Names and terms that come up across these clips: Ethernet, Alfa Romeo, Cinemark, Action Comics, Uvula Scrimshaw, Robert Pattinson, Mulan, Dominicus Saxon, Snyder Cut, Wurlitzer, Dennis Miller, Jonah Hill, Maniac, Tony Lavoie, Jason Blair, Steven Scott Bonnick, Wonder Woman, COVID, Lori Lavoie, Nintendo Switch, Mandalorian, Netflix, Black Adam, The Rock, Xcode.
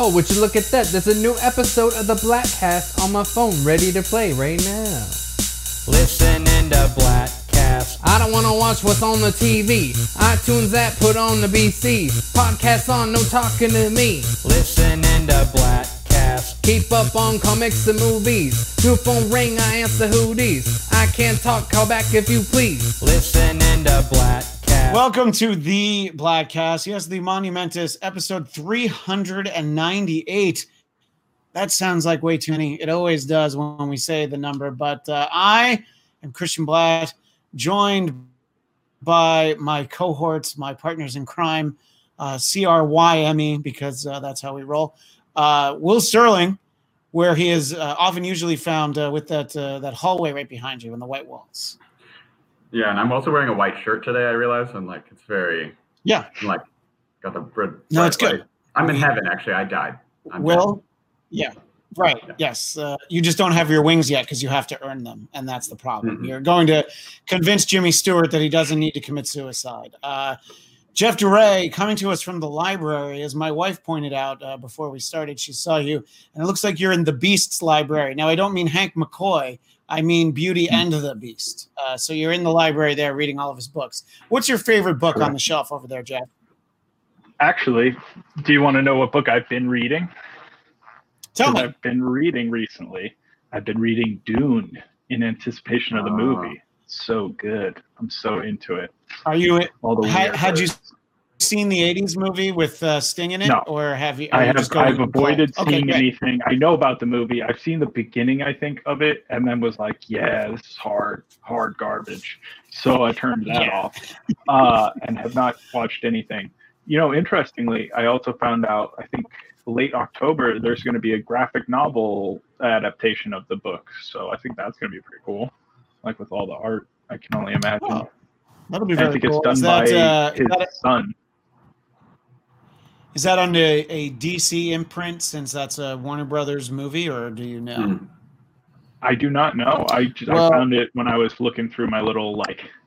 Oh, would you look at that? There's a new episode of the Blackcast on my phone ready to play right now. Listen in to Blackcast. I don't want to watch what's on the TV. iTunes app put on the BC. Podcast on, no talking to me. Listen in to Blackcast. Keep up on comics and movies. New phone ring, I answer who these. I can't talk, call back if you please. Listen in to Blackcast. Welcome to the Blackcast. Yes, the monumentous episode 398. That sounds like way too many. It always does when we say the number. But I am Christian Blatt, joined by my cohorts, my partners in crime, CRYME, because that's how we roll. Will Sterling, where he is often usually found with that hallway right behind you in the white walls. Yeah, and I'm also wearing a white shirt today, I realize, and like it's very got the bread. No, it's good. I'm in heaven, actually. I died. Yes. You just don't have your wings yet because you have to earn them, and that's the problem. Mm-hmm. You're going to convince Jimmy Stewart that he doesn't need to commit suicide. Jeff DeRay, coming to us from the library, as my wife pointed out before we started, she saw you, and it looks like you're in the Beast's library. Now, I don't mean Hank McCoy. I mean Beauty and the Beast. So you're in the library there reading all of his books. What's your favorite book on the shelf over there, Jeff? Actually, do you want to know what book I've been reading? Tell me. I've been reading recently. I've been reading Dune in anticipation of the movie. So good. I'm so into it. Are you? Had you seen the 80s movie with Sting in it? No. Or have you? I've avoided seeing anything. I know about the movie. I've seen the beginning, I think, of it, and then was like, yeah, this is hard garbage. So I turned that off and have not watched anything. You know, interestingly, I also found out, I think, late October, there's going to be a graphic novel adaptation of the book. So I think that's going to be pretty cool. Like with all the art, I can only imagine. Oh, that'll be very cool. I think it's done by his son. Is that on a DC imprint since that's a Warner Brothers movie, or do you know? I do not know. I found it when I was looking through my little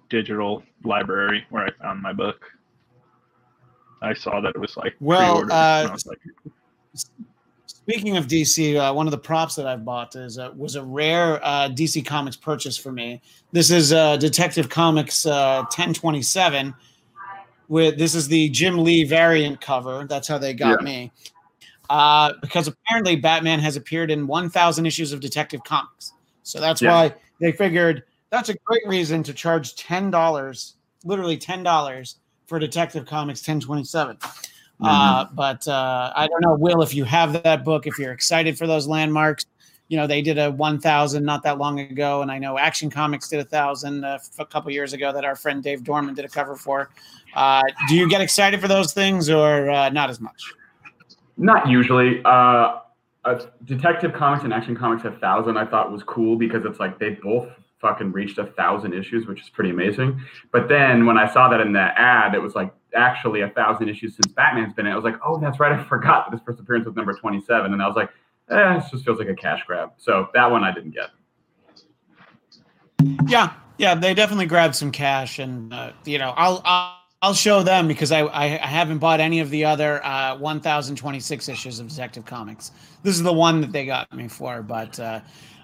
digital library where I found my book. I saw that it was pre-ordered. I was speaking of DC, one of the props that I've bought was a rare DC Comics purchase for me. This is Detective Comics 1027. This is the Jim Lee variant cover. That's how they got me. Because apparently Batman has appeared in 1,000 issues of Detective Comics. So that's why they figured that's a great reason to charge $10, literally $10 for Detective Comics 1027. Mm-hmm. But I don't know, Will, if you have that book, if you're excited for those landmarks. You know, they did a 1,000 not that long ago, and I know Action Comics did 1,000 a couple years ago that our friend Dave Dorman did a cover for. Do you get excited for those things, or not as much? Not usually. Detective Comics and Action Comics have 1,000. I thought was cool because it's like they both fucking reached 1,000 issues, which is pretty amazing. But then when I saw that in the ad, it was like actually 1,000 issues since Batman's been in. I was like, oh, that's right, I forgot that his first appearance was number 27, and I was like, it just feels like a cash grab. So that one I didn't get. Yeah, they definitely grabbed some cash, and I'll show them because I haven't bought any of the other 1,026 issues of Detective Comics. This is the one that they got me for, but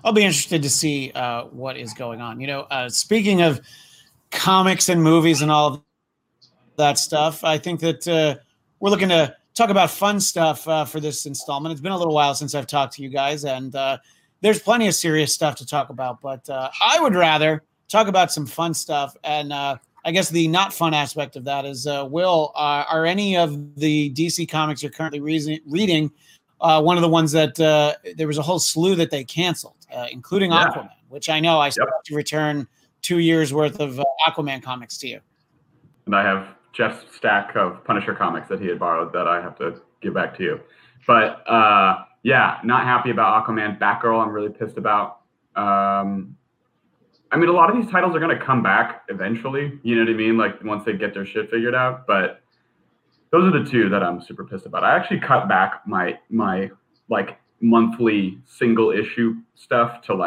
I'll be interested to see what is going on. You know, speaking of comics and movies and all of that stuff, I think that we're looking to talk about fun stuff for this installment. It's been a little while since I've talked to you guys, and there's plenty of serious stuff to talk about, but I would rather talk about some fun stuff. And I guess the not fun aspect of that is, Will, are any of the DC comics you're currently reading one of the ones that there was a whole slew that they canceled, including Aquaman, which I know I still have to return 2 years worth of Aquaman comics to you. And I have Jeff's stack of Punisher comics that he had borrowed that I have to give back to you. But not happy about Aquaman. Batgirl I'm really pissed about. I mean, a lot of these titles are going to come back eventually. You know what I mean? Like once they get their shit figured out. But those are the two that I'm super pissed about. I actually cut back my monthly single issue stuff to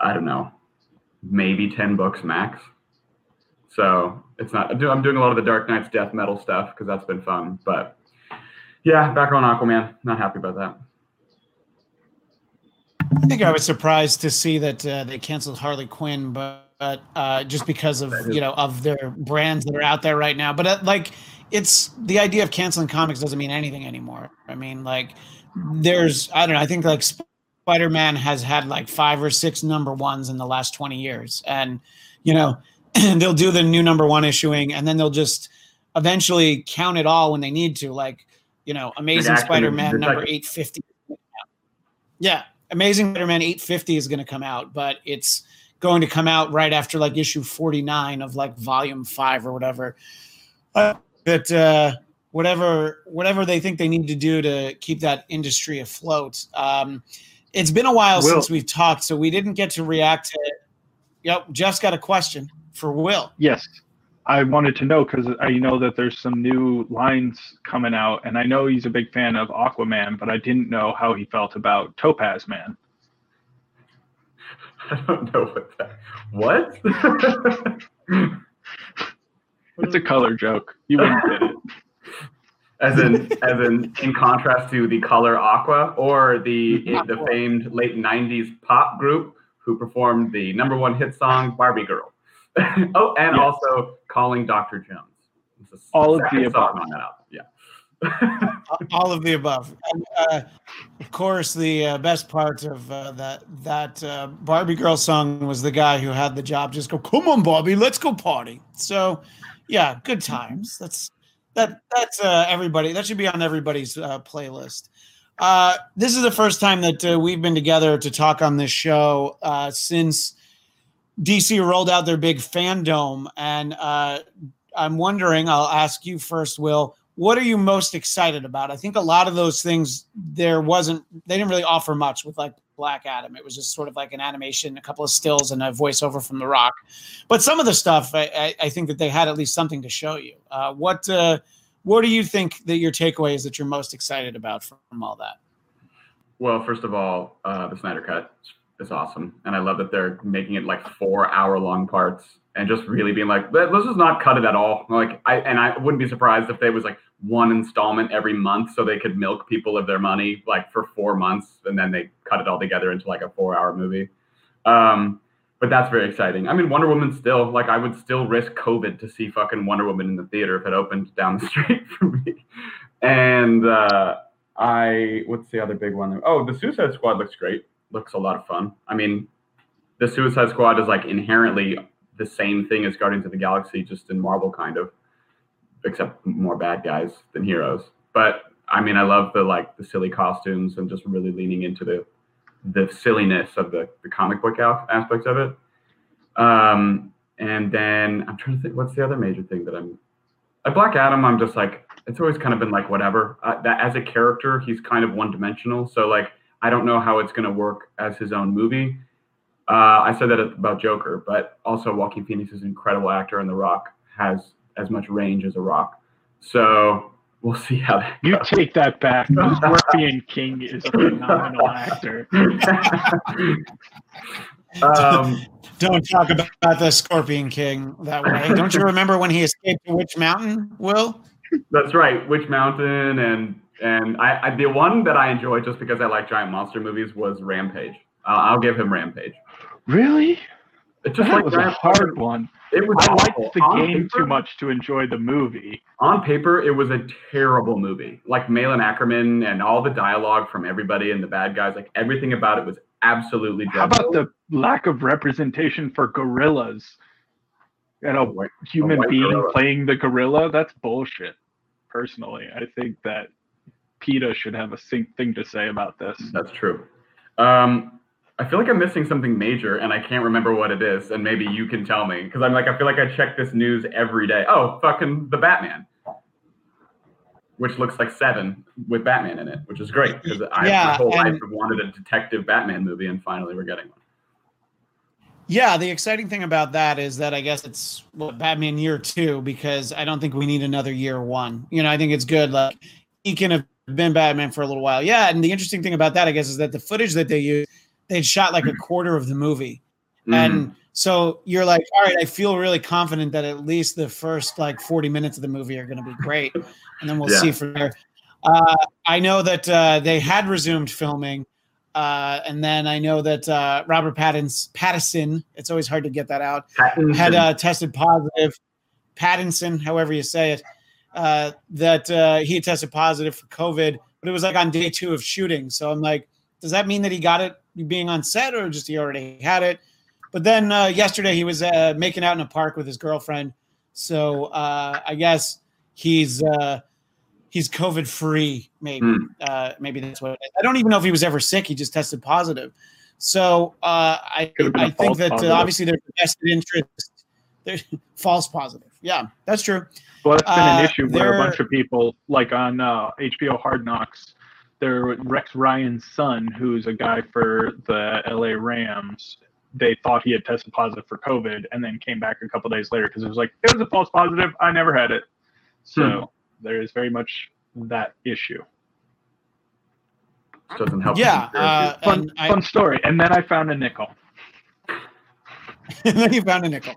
I don't know, maybe 10 books max. So it's not. I'm doing a lot of the Dark Knight's death metal stuff because that's been fun. But Yeah, back on Aquaman. Not happy about that. I think I was surprised to see that they canceled Harley Quinn, but just because of, you know, of their brands that are out there right now. But like, it's the idea of canceling comics doesn't mean anything anymore. I mean, like, there's, I don't know, I think like Spider-Man has had like 5 or 6 number ones in the last 20 years. And, you know, they'll do the new number one issuing, and then they'll just eventually count it all when they need to. Like, you know, Amazing Spider-Man number 850. Yeah. Amazing Spider-Man 850 is going to come out, but it's going to come out right after like issue 49 of like volume 5 or whatever. Whatever they think they need to do to keep that industry afloat. It's been a while since we've talked, so we didn't get to react to it. Yep, Jeff's got a question for Will. Yes, I wanted to know because I know that there's some new lines coming out, and I know he's a big fan of Aquaman, but I didn't know how he felt about Topaz Man. I don't know what? It's a color joke. You wouldn't get it. As in contrast to the color aqua, or the famed late 90s pop group who performed the number one hit song, Barbie Girl. Oh, and yes. Also Calling Dr. Jones. It's all of the above. On that album. Yeah. All of the above. And, of course, the best part of that Barbie Girl song was the guy who had the job just go, "Come on, Barbie, let's go party." So, yeah, good times. That's everybody. That should be on everybody's playlist. This is the first time that we've been together to talk on this show since DC rolled out their big fandom. And I'm wondering, I'll ask you first, Will, what are you most excited about? I think a lot of those things they didn't really offer much with like Black Adam. It was just sort of like an animation, a couple of stills, and a voiceover from The Rock. But some of the stuff, I think that they had at least something to show you. What do you think that your takeaway is that you're most excited about from all that? Well, first of all, the Snyder Cut is awesome. And I love that they're making it like 4-hour-long parts and just really being like, let's just not cut it at all. Like, I wouldn't be surprised if there was like one installment every month so they could milk people of their money like for 4 months, and then they cut it all together into like a 4-hour movie. But that's very exciting. I mean, Wonder Woman still, like, I would still risk COVID to see fucking Wonder Woman in the theater if it opened down the street for me. And what's the other big one? Oh, the Suicide Squad looks great. Looks a lot of fun. I mean, the Suicide Squad is like inherently the same thing as Guardians of the Galaxy, just in Marvel kind of, except more bad guys than heroes. But I mean, I love the silly costumes and just really leaning into the silliness of the comic book aspects of it. And then I'm trying to think, what's the other major thing that like Black Adam, I'm just like, it's always kind of been like, whatever. That as a character, he's kind of one dimensional. So like, I don't know how it's going to work as his own movie. I said that about Joker, but also Joaquin Phoenix is an incredible actor, and The Rock has as much range as a rock. So we'll see how that goes. You take that back. The Scorpion King is a phenomenal actor. Don't talk about the Scorpion King that way. Don't you remember when he escaped to Witch Mountain, Will? That's right, Witch Mountain. And I the one that I enjoyed just because I like giant monster movies was Rampage. I'll give him Rampage. Really? It just that was a hard one. It was liked the game too much to enjoy the movie. On paper, it was a terrible movie. Like Malin Ackerman and all the dialogue from everybody and the bad guys, like everything about it was absolutely dreadful. How about the lack of representation for gorillas? And a white gorilla playing the gorilla? That's bullshit. Personally, I think that PETA should have a thing to say about this. That's true. I feel like I'm missing something major, and I can't remember what it is, and maybe you can tell me, because I'm like, I feel like I check this news every day. Oh, fucking The Batman, which looks like 7 with Batman in it, which is great, because my whole life have wanted a detective Batman movie, and finally we're getting one. Yeah, the exciting thing about that is that I guess it's Batman year 2, because I don't think we need another year 1. You know, I think it's good. Like, he can have been Batman for a little while. Yeah, and the interesting thing about that, I guess, is that the footage that they use, they'd shot like a quarter of the movie. Mm-hmm. And so you're like, all right, I feel really confident that at least the first like 40 minutes of the movie are going to be great. And then we'll see from there. I know that they had resumed filming. And then I know that Robert Pattinson, it's always hard to get that out, had tested positive. Pattinson, however you say it, that he had tested positive for COVID, but it was like on day 2 of shooting. So I'm like, does that mean that he got it being on set or just he already had it? But then yesterday he was making out in a park with his girlfriend. So I guess he's COVID free. Maybe, maybe that's what it is. I don't even know if he was ever sick. He just tested positive. So I think that obviously there's a vested interest. There's false positive. Yeah, that's true. Well, that's been an issue where a bunch of people, like on HBO Hard Knocks, there Rex Ryan's son, who's a guy for the LA Rams, they thought he had tested positive for COVID and then came back a couple days later because it was like, it was a false positive. I never had it. So there is very much that issue. Doesn't help. Yeah. Fun story. And then I found a nickel. And then you found a nickel.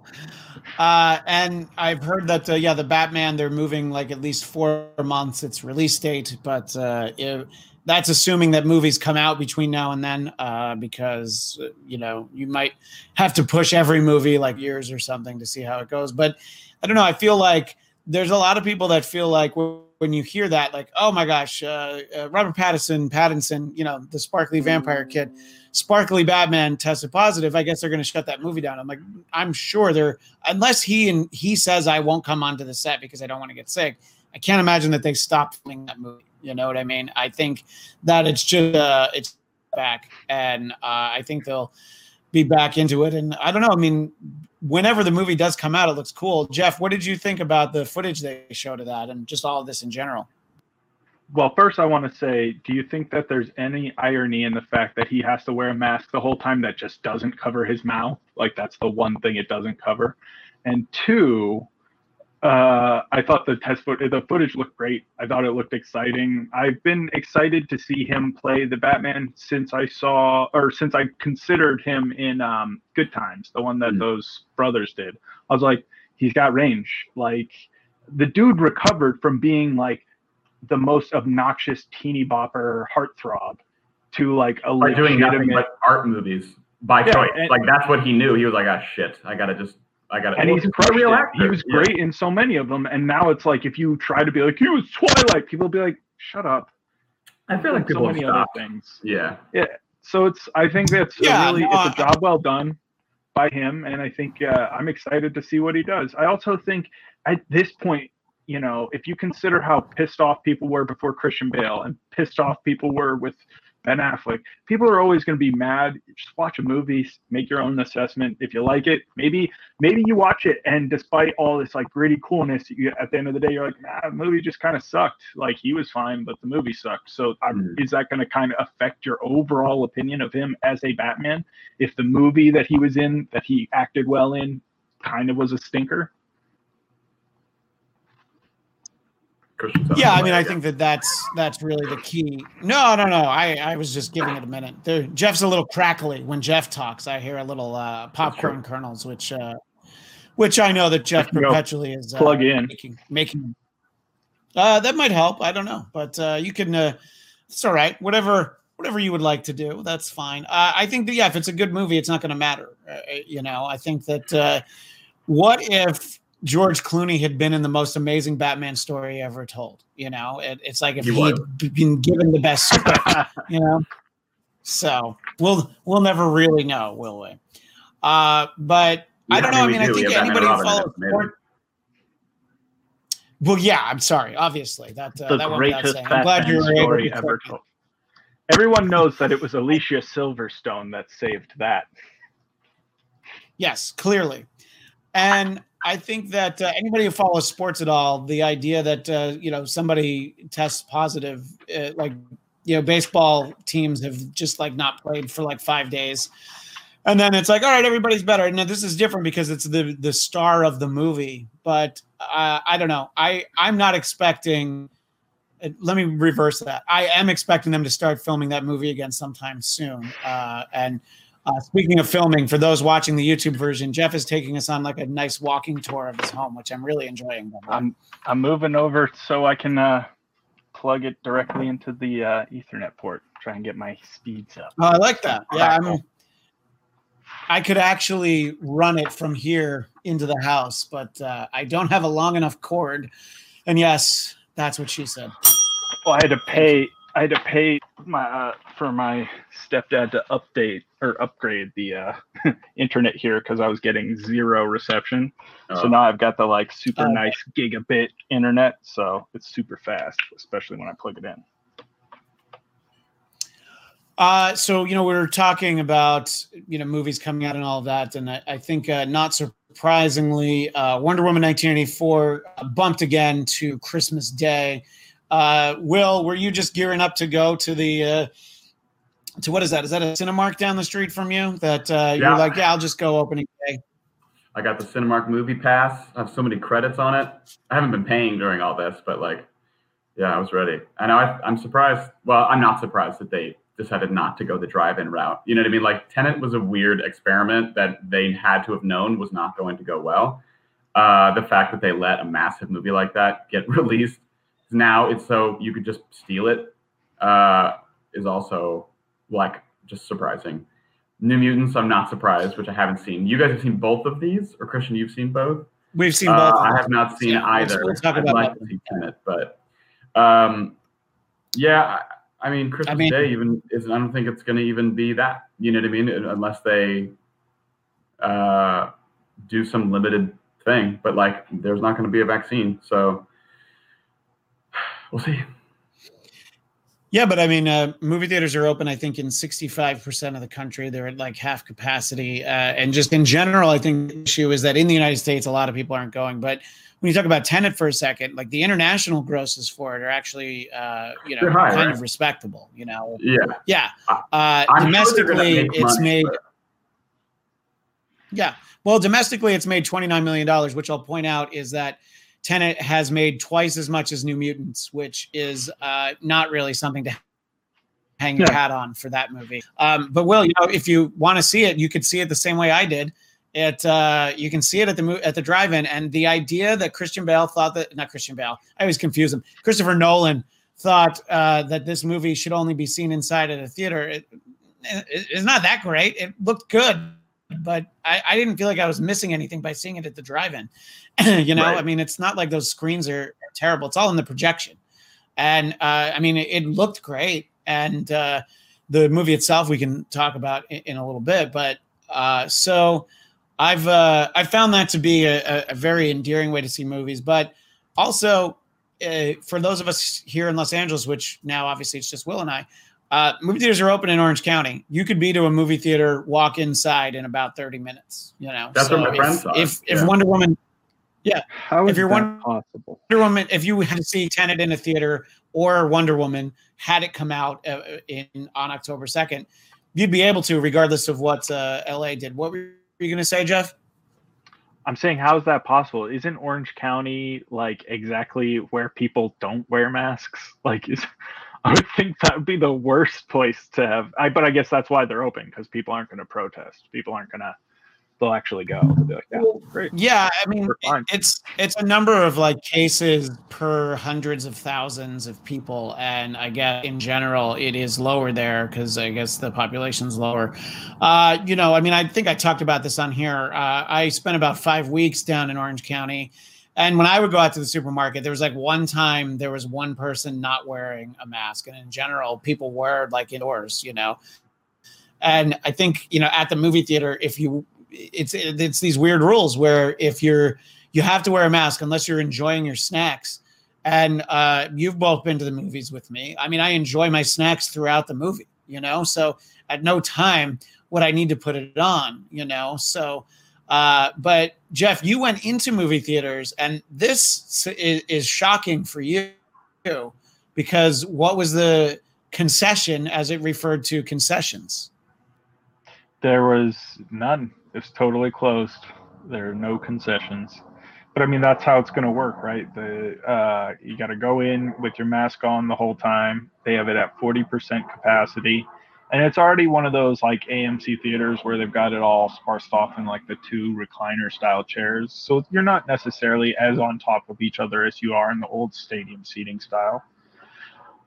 And I've heard that, the Batman, they're moving like at least 4 months its release date. But that's assuming that movies come out between now and then because, you might have to push every movie like years or something to see how it goes. But I don't know. I feel like there's a lot of people that feel like when you hear that, like, oh, my gosh, Robert Pattinson, the sparkly vampire kid, sparkly Batman tested positive. I guess they're going to shut that movie down. I'm like, I'm sure unless he says I won't come onto the set because I don't want to get sick. I can't imagine that they stopped filming that movie. You know what I mean? I think that it's just it's back, and I think they'll be back into it. And I don't know. I mean, whenever the movie does come out, it looks cool. Jeff, what did you think about the footage they showed of that and just all of this in general? Well, first I want to say, do you think that there's any irony in the fact that he has to wear a mask the whole time that just doesn't cover his mouth? Like, that's the one thing it doesn't cover. And two, I thought the footage looked great. I thought it looked exciting. I've been excited to see him play the Batman since I considered him in Good Times, the one that those brothers did. I was like, he's got range. Like, the dude recovered from being like the most obnoxious teeny bopper heartthrob to like a doing nothing like art movies by choice. And, like, that's what he knew. He was like, ah, shit, I gotta. And he's a real actor. He was great in so many of them. And now it's like, if you try to be like, he was Twilight, people will be like, shut up. I feel like people so many other things. Yeah. So it's a job well done by him. And I think I'm excited to see what he does. I also think at this point, if you consider how pissed off people were before Christian Bale and pissed off people were with Ben Affleck, people are always going to be mad. Just watch a movie, make your own assessment. If you like it, maybe you watch it, and despite all this like gritty coolness, at the end of the day, you're like, nah, the movie just kind of sucked. Like, he was fine, but the movie sucked. So is that going to kind of affect your overall opinion of him as a Batman? If the movie that he was in, that he acted well in, kind of was a stinker? Yeah, I mean, I think that that's really the key. No. I was just giving it a minute. Jeff's a little crackly when Jeff talks. I hear a little popcorn kernels, which I know that Jeff perpetually is plug in making. That might help. I don't know, but you can. It's all right. Whatever you would like to do, that's fine. I think that if it's a good movie, it's not going to matter. I think that what if George Clooney had been in the most amazing Batman story ever told. It's like if he'd been given the best script. So we'll never really know, will we? But I don't know. I mean, I think anybody who follows sport. Well, yeah. I'm sorry. Obviously, that went without saying. I'm glad you're able to ever told. Everyone knows that it was Alicia Silverstone that saved that. Yes, clearly, and I think that anybody who follows sports at all, the idea that somebody tests positive, baseball teams have just like not played for like 5 days, and then it's like, all right, everybody's better. Now this is different because it's the star of the movie, but I don't know. I'm not expecting. Let me reverse that. I am expecting them to start filming that movie again sometime soon, and. Speaking of filming, for those watching the YouTube version, Jeff is taking us on like a nice walking tour of his home, which I'm really enjoying. I'm moving over so I can plug it directly into the Ethernet port. Try and get my speeds up. Oh, I like that. Yeah, I could actually run it from here into the house, but I don't have a long enough cord. And yes, that's what she said. Well, I had to pay my for my stepdad to upgrade the internet here because I was getting zero reception. So now I've got the like super nice gigabit internet, so it's super fast, especially when I plug it in. So you know, we were talking about, you know, movies coming out and all of that, and I think not surprisingly, Wonder Woman 1984 bumped again to Christmas Day. Will, were you just gearing up to go to the to what is that? Is that a Cinemark down the street from you? That you're like, yeah, I'll just go opening day. I got the Cinemark movie pass. I have so many credits on it. I haven't been paying during all this, but like, yeah, I was ready. And I'm surprised. Well, I'm not surprised that they decided not to go the drive-in route. You know what I mean? Like, Tenet was a weird experiment that they had to have known was not going to go well. The fact that they let a massive movie like that get released now, it's so you could just steal it, is also like just surprising. New Mutants, I'm not surprised, which I haven't seen. You guys have seen both of these, or Christian, you've seen both? We've seen both. I have not seen either. We'll talk about to see Tenet, but I mean, Christmas Day even is. I don't think it's going to even be that. You know what I mean? Unless they do some limited thing, but like, there's not going to be a vaccine, so. We'll see. Yeah, but I mean, movie theaters are open, I think, in 65% of the country. They're at like half capacity. And just in general, I think the issue is that in the United States, a lot of people aren't going. But when you talk about Tenet for a second, like the international grosses for it are actually, you know, high, kind of respectable, you know? Yeah. Yeah. Domestically, domestically, it's made $29 million, which I'll point out is that Tenet has made twice as much as New Mutants, which is not really something to hang your hat on for that movie. But Will, you know, if you want to see it, you could see it the same way I did. You can see it at the drive-in, and the idea that Christopher Nolan thought that this movie should only be seen inside at a theater. It's not that great. It looked good, but I didn't feel like I was missing anything by seeing it at the drive-in. You know, right. I mean, it's not like those screens are terrible. It's all in the projection. And I mean, it looked great. And the movie itself, we can talk about in a little bit. But so I found that to be a very endearing way to see movies. But also for those of us here in Los Angeles, which now obviously it's just Will and I, movie theaters are open in Orange County. You could be to a movie theater, walk inside in about 30 minutes. You know, that's what my friends thought. If Wonder Woman, how is that possible? Wonder Woman, if you had to see Tenet in a theater or Wonder Woman had it come out on October 2nd, you'd be able to, regardless of what LA did. What were you going to say, Jeff? I'm saying, how is that possible? Isn't Orange County like exactly where people don't wear masks? Like, I would think that would be the worst place to have. But I guess that's why they're open, because people aren't going to protest. People aren't going to. They'll actually go. They'll be like, yeah, great. Yeah, I mean, it's a number of like cases per hundreds of thousands of people, and I guess in general it is lower there because I guess the population's lower. You know, I mean, I think I talked about this on here. I spent about 5 weeks down in Orange County. And when I would go out to the supermarket, there was like one time there was one person not wearing a mask. And in general, people were like indoors, you know. And I think, you know, at the movie theater, it's these weird rules where if you have to wear a mask unless you're enjoying your snacks. And you've both been to the movies with me. I mean, I enjoy my snacks throughout the movie, you know. So at no time would I need to put it on, you know. So. But Jeff, you went into movie theaters, and this is shocking for you because what was the concession as it referred to concessions? There was none. It's totally closed. There are no concessions. But I mean, that's how it's going to work, right? You got to go in with your mask on the whole time. They have it at 40% capacity. And it's already one of those like AMC theaters where they've got it all sparsed off in like the two recliner style chairs. So you're not necessarily as on top of each other as you are in the old stadium seating style.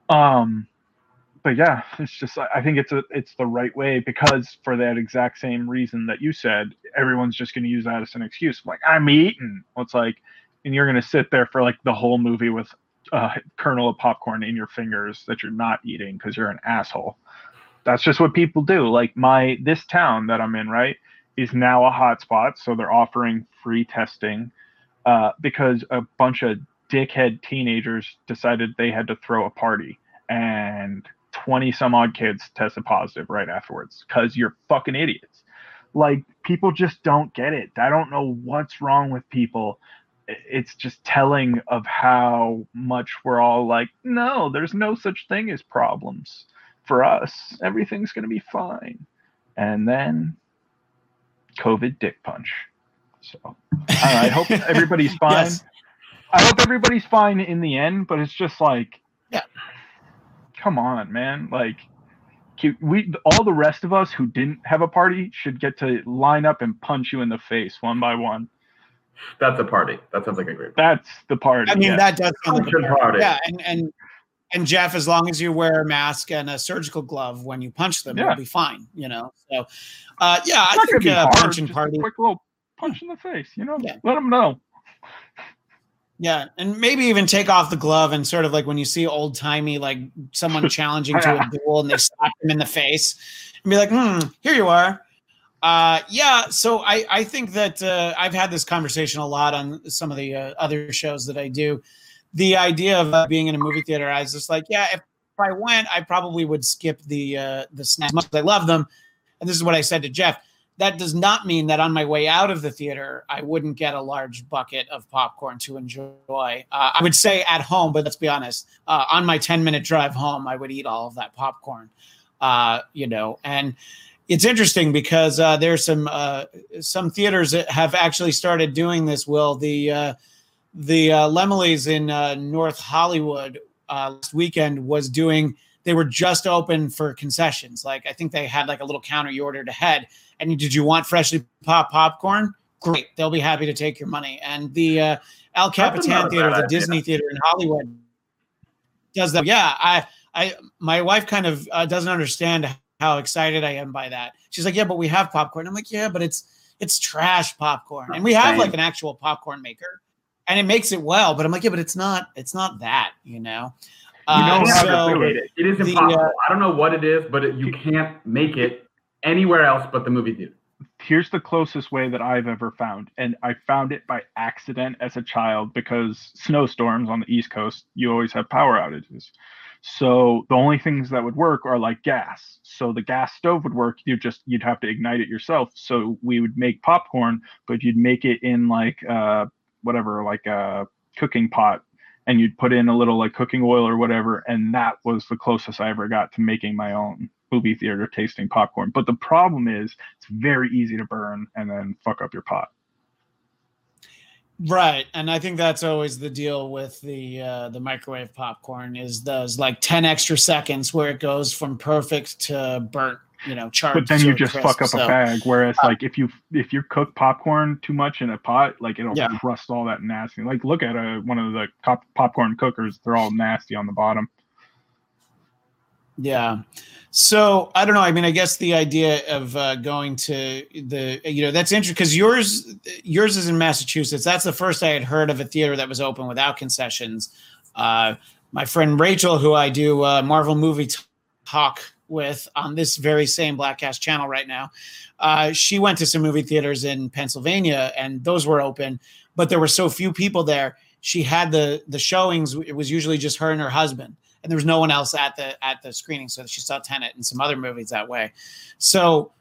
But yeah, it's just, I think it's the right way, because for that exact same reason that you said, everyone's just going to use that as an excuse. Like, I'm eating. Well, it's like, and you're going to sit there for like the whole movie with a kernel of popcorn in your fingers that you're not eating because you're an asshole. That's just what people do. Like this town that I'm in, right, is now a hotspot. So they're offering free testing because a bunch of dickhead teenagers decided they had to throw a party, and 20 some odd kids tested positive right afterwards because you're fucking idiots. Like, people just don't get it. I don't know what's wrong with people. It's just telling of how much we're all like, no, there's no such thing as problems for us. Everything's going to be fine. And then COVID dick punch. So I hope everybody's fine. Yes. I hope everybody's fine in the end, but it's just like, yeah, come on, man. Like, all the rest of us who didn't have a party should get to line up and punch you in the face one by one. That's a party. That sounds like a great party. That's the party. I mean, yeah. That does sound like a good party. Yeah, and Jeff, as long as you wear a mask and a surgical glove when you punch them, it'll be fine. You know, so yeah, I think punching party, a quick little punch in the face. You know, let them know. Yeah, and maybe even take off the glove and sort of like when you see old timey, like someone challenging to a duel and they slap them in the face, and be like, here you are. So I think that I've had this conversation a lot on some of the other shows that I do. The idea of being in a movie theater, I was just like, yeah, if I went, I probably would skip the snacks, much as I love them. And this is what I said to Jeff. That does not mean that on my way out of the theater, I wouldn't get a large bucket of popcorn to enjoy. I would say at home, but let's be honest, on my 10-minute drive home, I would eat all of that popcorn, and it's interesting because there's some theaters that have actually started doing this. Will the Lemley's in North Hollywood last weekend was doing? They were just open for concessions. Like, I think they had like a little counter you ordered ahead. And did you want freshly popped popcorn? Great, they'll be happy to take your money. And the El Capitan Theater, the Disney Theater in Hollywood, does that. Yeah, I my wife kind of doesn't understand how excited I am by that. She's like, yeah, but we have popcorn. I'm like, yeah, but it's trash popcorn. And we have like an actual popcorn maker and it makes it well, but I'm like, yeah, but it's not that, you know? How to do it. It is impossible. I don't know what it is, but you can't make it anywhere else but the movie theater. Here's the closest way that I've ever found. And I found it by accident as a child because snowstorms on the East Coast, you always have power outages. So the only things that would work are like gas. So the gas stove would work. You'd have to ignite it yourself. So we would make popcorn, but you'd make it in like a cooking pot, and you'd put in a little like cooking oil or whatever. And that was the closest I ever got to making my own movie theater tasting popcorn. But the problem is it's very easy to burn and then fuck up your pot. Right, and I think that's always the deal with the microwave popcorn is those like 10 extra seconds where it goes from perfect to burnt, charred. But then you just crisp, fuck up a bag. Whereas like if you cook popcorn too much in a pot, like it'll crust all that nasty. Like look at one of the popcorn cookers; they're all nasty on the bottom. Yeah. So I don't know. I mean, I guess the idea of going to the, that's interesting because yours is in Massachusetts. That's the first I had heard of a theater that was open without concessions. My friend Rachel, who I do Marvel Movie Talk with on this very same Blackcast channel right now, she went to some movie theaters in Pennsylvania and those were open, but there were so few people there. She had the showings. It was usually just her and her husband. And there was no one else at the screening, so she saw Tenet and some other movies that way. So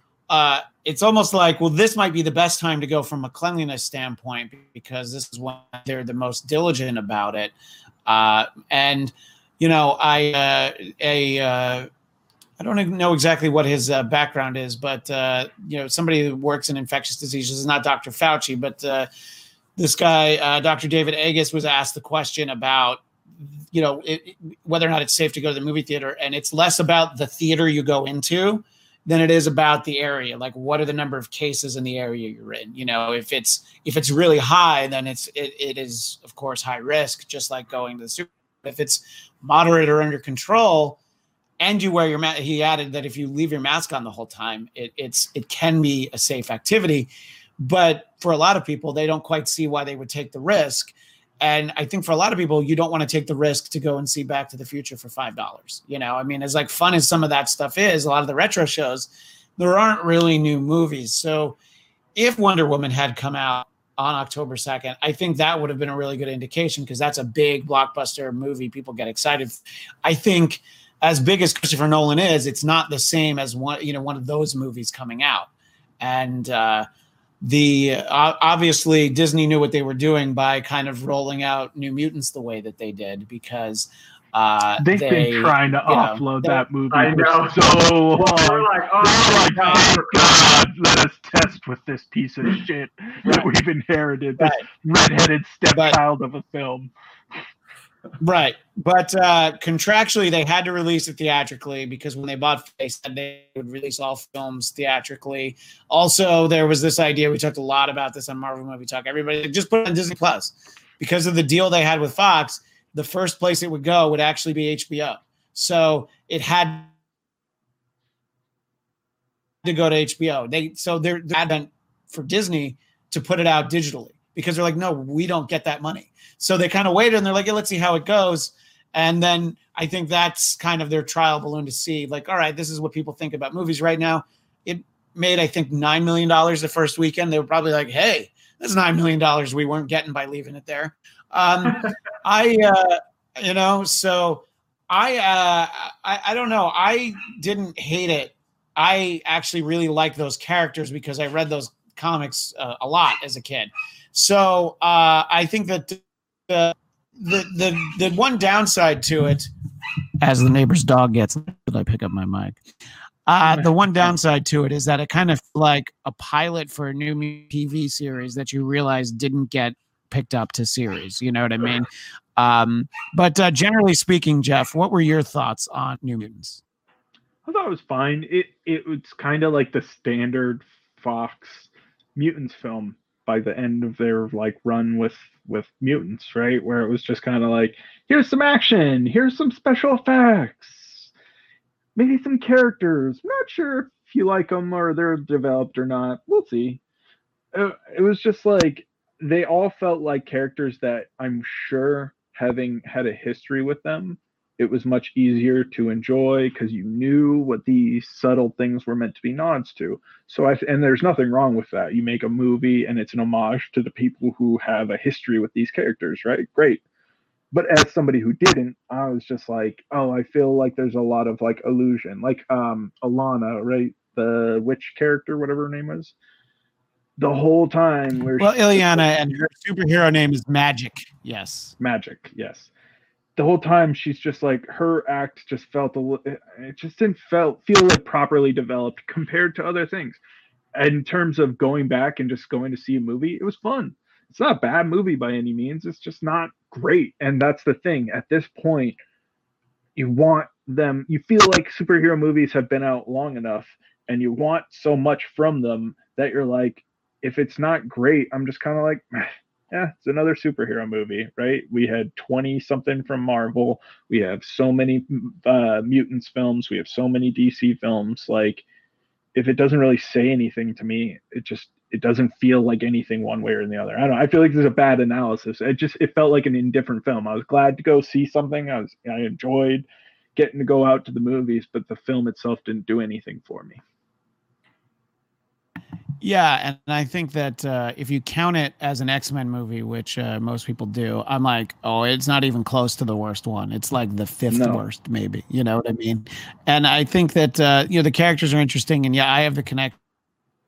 it's almost like, well, this might be the best time to go from a cleanliness standpoint because this is when they're the most diligent about it. I don't even know exactly what his background is, but somebody who works in infectious diseases is not Dr. Fauci, but this guy, Dr. David Agus, was asked the question about, whether or not it's safe to go to the movie theater. And it's less about the theater you go into than it is about the area. Like, what are the number of cases in the area you're in? If it's really high, then it is, of course, high risk, just like going to the if it's moderate or under control, and you wear your mask, he added that if you leave your mask on the whole time, it can be a safe activity. But for a lot of people, they don't quite see why they would take the risk. And I think for a lot of people, you don't want to take the risk to go and see Back to the Future for $5. You know, I mean, as like fun as some of that stuff is, a lot of the retro shows, there aren't really new movies. So if Wonder Woman had come out on October 2nd, I think that would have been a really good indication, because that's a big blockbuster movie people get excited for. I think as big as Christopher Nolan is, it's not the same as one of those movies coming out. And obviously Disney knew what they were doing by kind of rolling out New Mutants the way that they did, because they've been trying to offload that movie for so long. They're like, oh my God, let us test with this piece of shit that we've inherited, this redheaded stepchild of a film. Right. But contractually, they had to release it theatrically, because when they bought, they said they would release all films theatrically. Also, there was this idea, we talked a lot about this on Marvel Movie Talk, everybody just put it on Disney Plus. Because of the deal they had with Fox, the first place it would go would actually be HBO. So it had to go to HBO. So they're advent for Disney to put it out digitally, because they're like, no, we don't get that money. So they kind of waited, and they're like, yeah, let's see how it goes. And then I think that's kind of their trial balloon to see, like, all right, this is what people think about movies right now. It made, I think, $9 million the first weekend. They were probably like, hey, that's $9 million we weren't getting by leaving it there. I don't know. I didn't hate it. I actually really like those characters, because I read those comics a lot as a kid. So I think that the one downside to it, as the neighbor's dog gets, did I pick up my mic? The one downside to it is that it kind of like a pilot for a new TV series that you realize didn't get picked up to series. You know what I mean? But generally speaking, Jeff, what were your thoughts on New Mutants? I thought it was fine. It was kind of like the standard Fox Mutants film by the end of their like run with Mutants, right? Where it was just kind of like, here's some action, here's some special effects, maybe some characters. I'm not sure if you like them or they're developed or not. We'll see. It was just like, they all felt like characters that I'm sure, having had a history with them, it was much easier to enjoy, because you knew what these subtle things were meant to be nods to. And there's nothing wrong with that. You make a movie and it's an homage to the people who have a history with these characters, right? Great. But as somebody who didn't, I was just like, oh, I feel like there's a lot of like allusion, like Ileana, right? The witch character, whatever her name was. The whole time. Ileana, and her superhero name is Magic. Yes. Magic. Yes. The whole time she's just like, her act just felt it just didn't feel like properly developed compared to other things. In terms of going back and just going to see a movie, it was fun. It's not a bad movie by any means. It's just not great. And that's the thing. At this point, you want them, you feel like superhero movies have been out long enough and you want so much from them that you're like, if it's not great, I'm just kind of like, meh. Yeah, it's another superhero movie, right? We had 20-something from Marvel. We have so many Mutants films. We have so many DC films. Like, if it doesn't really say anything to me, it doesn't feel like anything one way or the other. I don't know. I feel like there's a bad analysis. It felt like an indifferent film. I was glad to go see something. I enjoyed getting to go out to the movies, but the film itself didn't do anything for me. Yeah, and I think that if you count it as an X-Men movie, which most people do, I'm like, oh, it's not even close to the worst one. It's like the fifth worst, maybe. You know what I mean? And I think that the characters are interesting, and yeah, I have the connection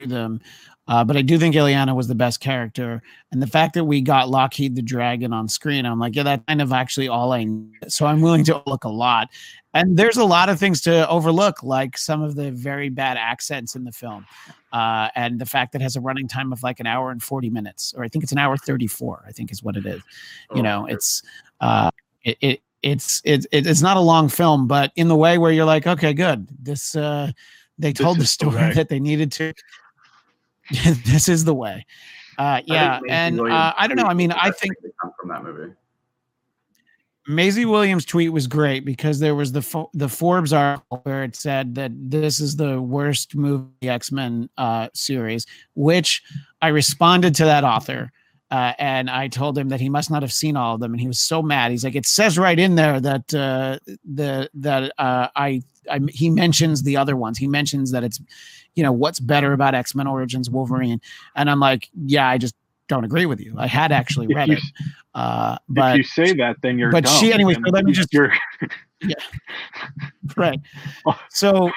to them. But I do think Ileana was the best character. And the fact that we got Lockheed the Dragon on screen, I'm like, yeah, that's kind of actually all I need. So I'm willing to look a lot. And there's a lot of things to overlook, like some of the very bad accents in the film. And the fact that it has a running time of like an hour and 40 minutes, or I think it's an hour 34, I think is what it is. You know, it's not a long film, but in the way where you're like, okay, good. This, they told the story that they needed to. This is the way. I don't know. I mean, I think Maisie Williams' tweet was great because there was the Forbes article where it said that this is the worst movie X-Men series, which I responded to that author. And I told him that he must not have seen all of them. And he was so mad. He's like, it says right in there that he mentions the other ones. He mentions that it's, you know, what's better about X-Men Origins Wolverine. And I'm like, yeah, I just don't agree with you. I had actually read it. But if you say that, then you're dumb. She anyway, so let me just yeah. Right. So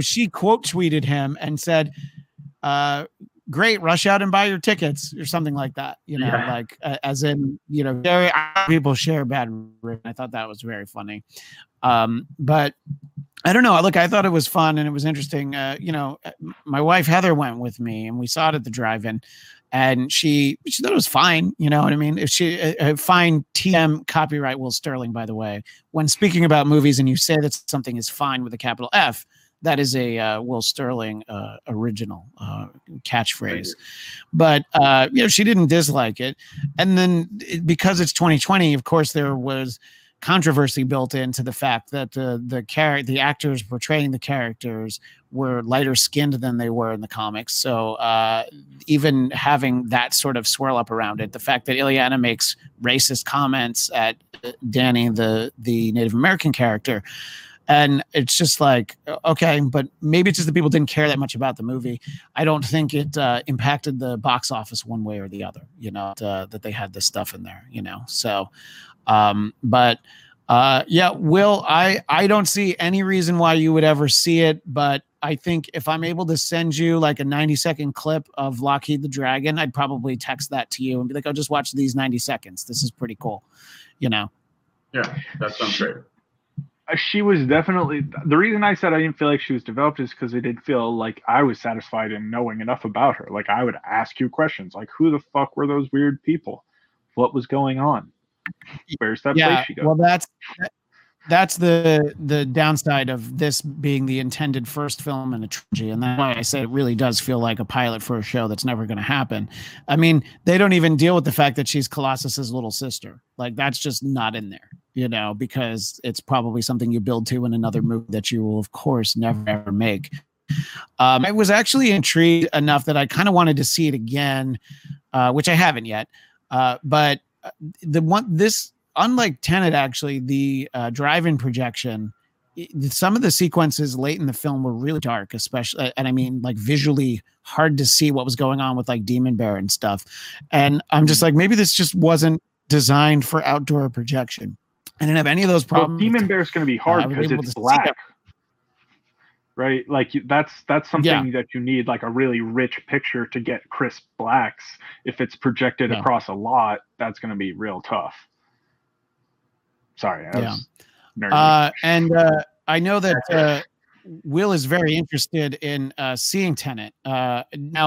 she quote tweeted him and said, great, rush out and buy your tickets or something like that, you know, yeah. Like as in, you know, very people share bad. I thought that was very funny. But I don't know. Look, I thought it was fun and it was interesting. You know, my wife, Heather, went with me and we saw it at the drive-in and she thought it was fine. You know what I mean? If she fine TM copyright Will Sterling, by the way, when speaking about movies and you say that something is fine with a capital F, that is a Will Sterling original catchphrase. But, you know, she didn't dislike it. And then because it's 2020, of course, there was controversy built into the fact that the actors portraying the characters were lighter skinned than they were in the comics. So even having that sort of swirl up around it, the fact that Ileana makes racist comments at Danny, the Native American character, and it's just like, okay, but maybe it's just that people didn't care that much about the movie. I don't think it impacted the box office one way or the other, you know, that they had this stuff in there, you know. So, but yeah, Will, I don't see any reason why you would ever see it, but I think if I'm able to send you like a 90-second clip of Lockheed the Dragon, I'd probably text that to you and be like, oh, just watch these 90 seconds. This is pretty cool, you know. Yeah, that sounds great. She was definitely the reason I said I didn't feel like she was developed is because I did feel like I was satisfied in knowing enough about her. Like I would ask you questions like, who the fuck were those weird people? What was going on? Where's that place she goes? Well, that's the downside of this being the intended first film in a trilogy. And that's why I say it really does feel like a pilot for a show that's never going to happen. I mean, they don't even deal with the fact that she's Colossus's little sister. Like that's just not in there, you know, because it's probably something you build to in another movie that you will, of course, never, ever make. I was actually intrigued enough that I kind of wanted to see it again, which I haven't yet. But the one this... Unlike Tenet, actually, the drive-in projection, some of the sequences late in the film were really dark, especially, and I mean, like visually hard to see what was going on with like Demon Bear and stuff. And I'm just like, maybe this just wasn't designed for outdoor projection. I didn't have any of those problems. Well, Demon Bear is going to be hard because it's black, right? Like that's something that you need like a really rich picture to get crisp blacks. If it's projected across a lot, that's going to be real tough. Sorry. I know that Will is very interested in seeing Tenet. Now,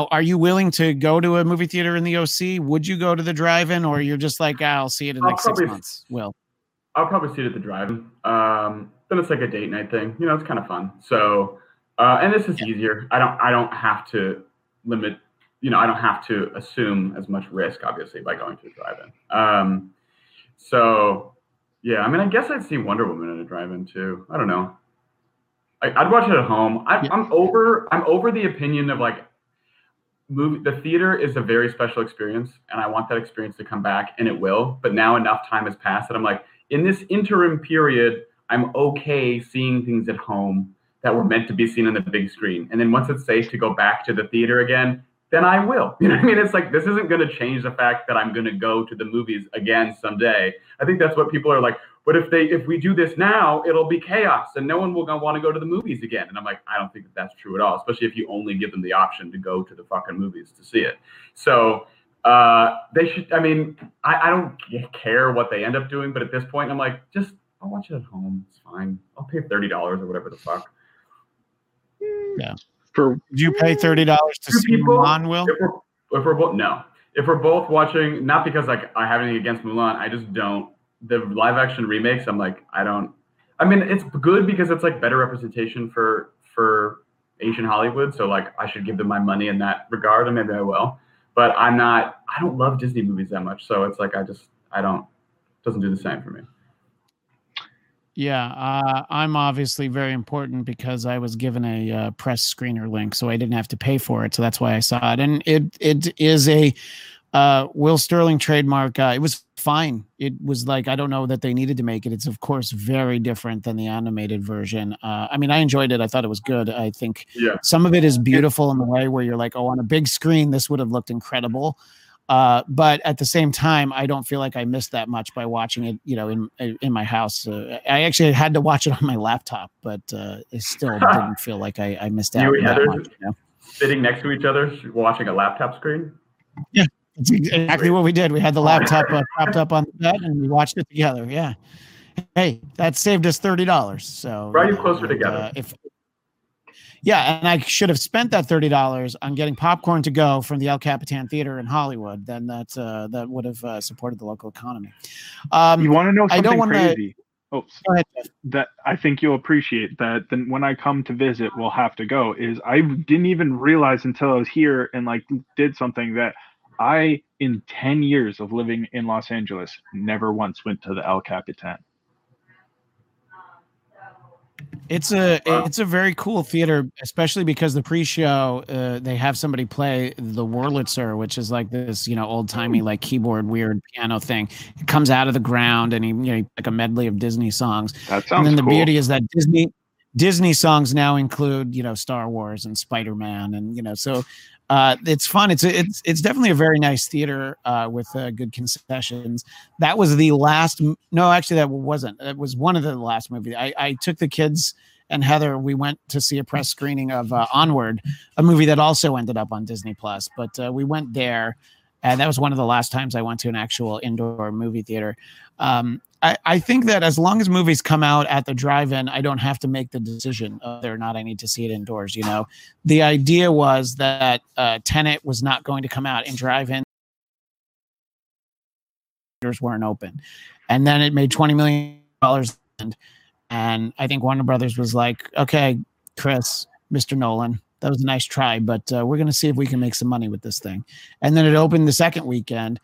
are you willing to go to a movie theater in the OC? Would you go to the drive-in, or you're just like, I'll see it in like 6 months? Will, I'll probably see it at the drive-in. Then it's like a date night thing. You know, it's kind of fun. So, and this is easier. I don't have to limit. You know, I don't have to assume as much risk, obviously, by going to the drive-in. Yeah, I mean, I guess I'd see Wonder Woman at a drive-in too. I don't know. I'd watch it at home. I'm over the opinion of like, the theater is a very special experience, and I want that experience to come back, and it will. But now enough time has passed that I'm like, in this interim period, I'm okay seeing things at home that were meant to be seen on the big screen. And then once it's safe to go back to the theater again, then I will. You know what I mean? It's like, this isn't going to change the fact that I'm going to go to the movies again someday. I think that's what people are like, but if we do this now, it'll be chaos and no one will want to go to the movies again. And I'm like, I don't think that's true at all, especially if you only give them the option to go to the fucking movies to see it. So they should, I mean, I don't care what they end up doing, but at this point I'm like, just, I'll watch it at home. It's fine. I'll pay $30 or whatever the fuck. Yeah. Did you pay $30 to see Mulan, Will? If we're both, no. If we're both watching, not because like I have anything against Mulan, I just don't. The live action remakes, I'm like, I don't. I mean, it's good because it's like better representation for Asian Hollywood, so like I should give them my money in that regard, and maybe I will. But I don't love Disney movies that much, so it's like I just I don't. doesn't do the same for me. Yeah, I'm obviously very important because I was given a press screener link, so I didn't have to pay for it. So that's why I saw it. And it is a Will Sterling trademark. It was fine. It was like, I don't know that they needed to make it. It's, of course, very different than the animated version. I mean, I enjoyed it. I thought it was good. I think some of it is beautiful in the way where you're like, oh, on a big screen, this would have looked incredible. But at the same time, I don't feel like I missed that much by watching it, you know, in my house. I actually had to watch it on my laptop, but it still didn't feel like I missed out that much, you know? Sitting next to each other, watching a laptop screen. Yeah, that's exactly what we did. We had the laptop propped up on the bed, and we watched it together. Yeah. Hey, that saved us $30. So brought you closer together. Yeah, and I should have spent that $30 on getting popcorn to go from the El Capitan Theater in Hollywood. Then that would have supported the local economy. You want to know something crazy? Oh, go ahead. That I think you'll appreciate that. Then when I come to visit, we'll have to go. Is I didn't even realize until I was here and like did something that I, in 10 years of living in Los Angeles, never once went to the El Capitan. It's a very cool theater, especially because the pre-show they have somebody play the Wurlitzer, which is like this, you know, old-timey like keyboard weird piano thing. It comes out of the ground, and he like a medley of Disney songs. That sounds cool. And then the beauty is that Disney songs now include, you know, Star Wars and Spider-Man, and you know, so it's fun. It's definitely a very nice theater with good concessions. That was the last. No, actually, that wasn't. It was one of the last movies. I took the kids and Heather. We went to see a press screening of Onward, a movie that also ended up on Disney Plus. But we went there, and that was one of the last times I went to an actual indoor movie theater. I think that as long as movies come out at the drive-in, I don't have to make the decision whether or not I need to see it indoors. You know, the idea was that Tenet was not going to come out in drive-in. Theaters weren't open, and then it made $20 million. And I think Warner Brothers was like, "Okay, Chris, Mr. Nolan, that was a nice try, but we're going to see if we can make some money with this thing." And then it opened the second weekend.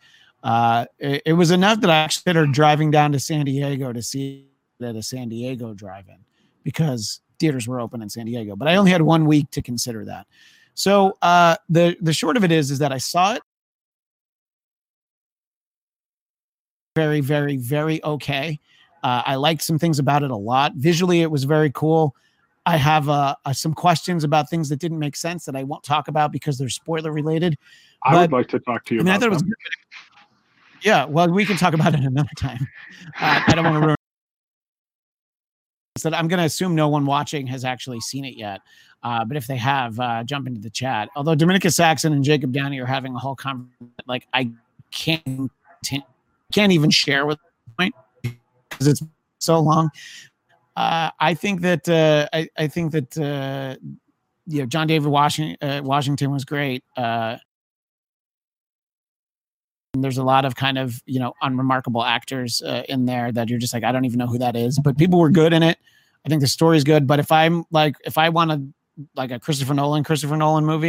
It was enough that I actually considered driving down to San Diego to see it at a San Diego drive-in because theaters were open in San Diego. But I only had 1 week to consider that. So the short of it is that I saw it very, very, very okay. I liked some things about it a lot. Visually, it was very cool. I have some questions about things that didn't make sense that I won't talk about because they're spoiler-related. I would like to talk to you about that. Yeah, well, we can talk about it another time. I don't want to ruin it. I'm going to assume no one watching has actually seen it yet. But if they have, jump into the chat. Although Dominica Saxon and Jacob Downey are having a whole conversation. Like, I can't even share with the point because it's so long. I think that you know, John David Washington was great. There's a lot of kind of, you know, unremarkable actors in there that you're just like, I don't even know who that is, but people were good in it. I think the story's good, but if I want to like a Christopher Nolan movie,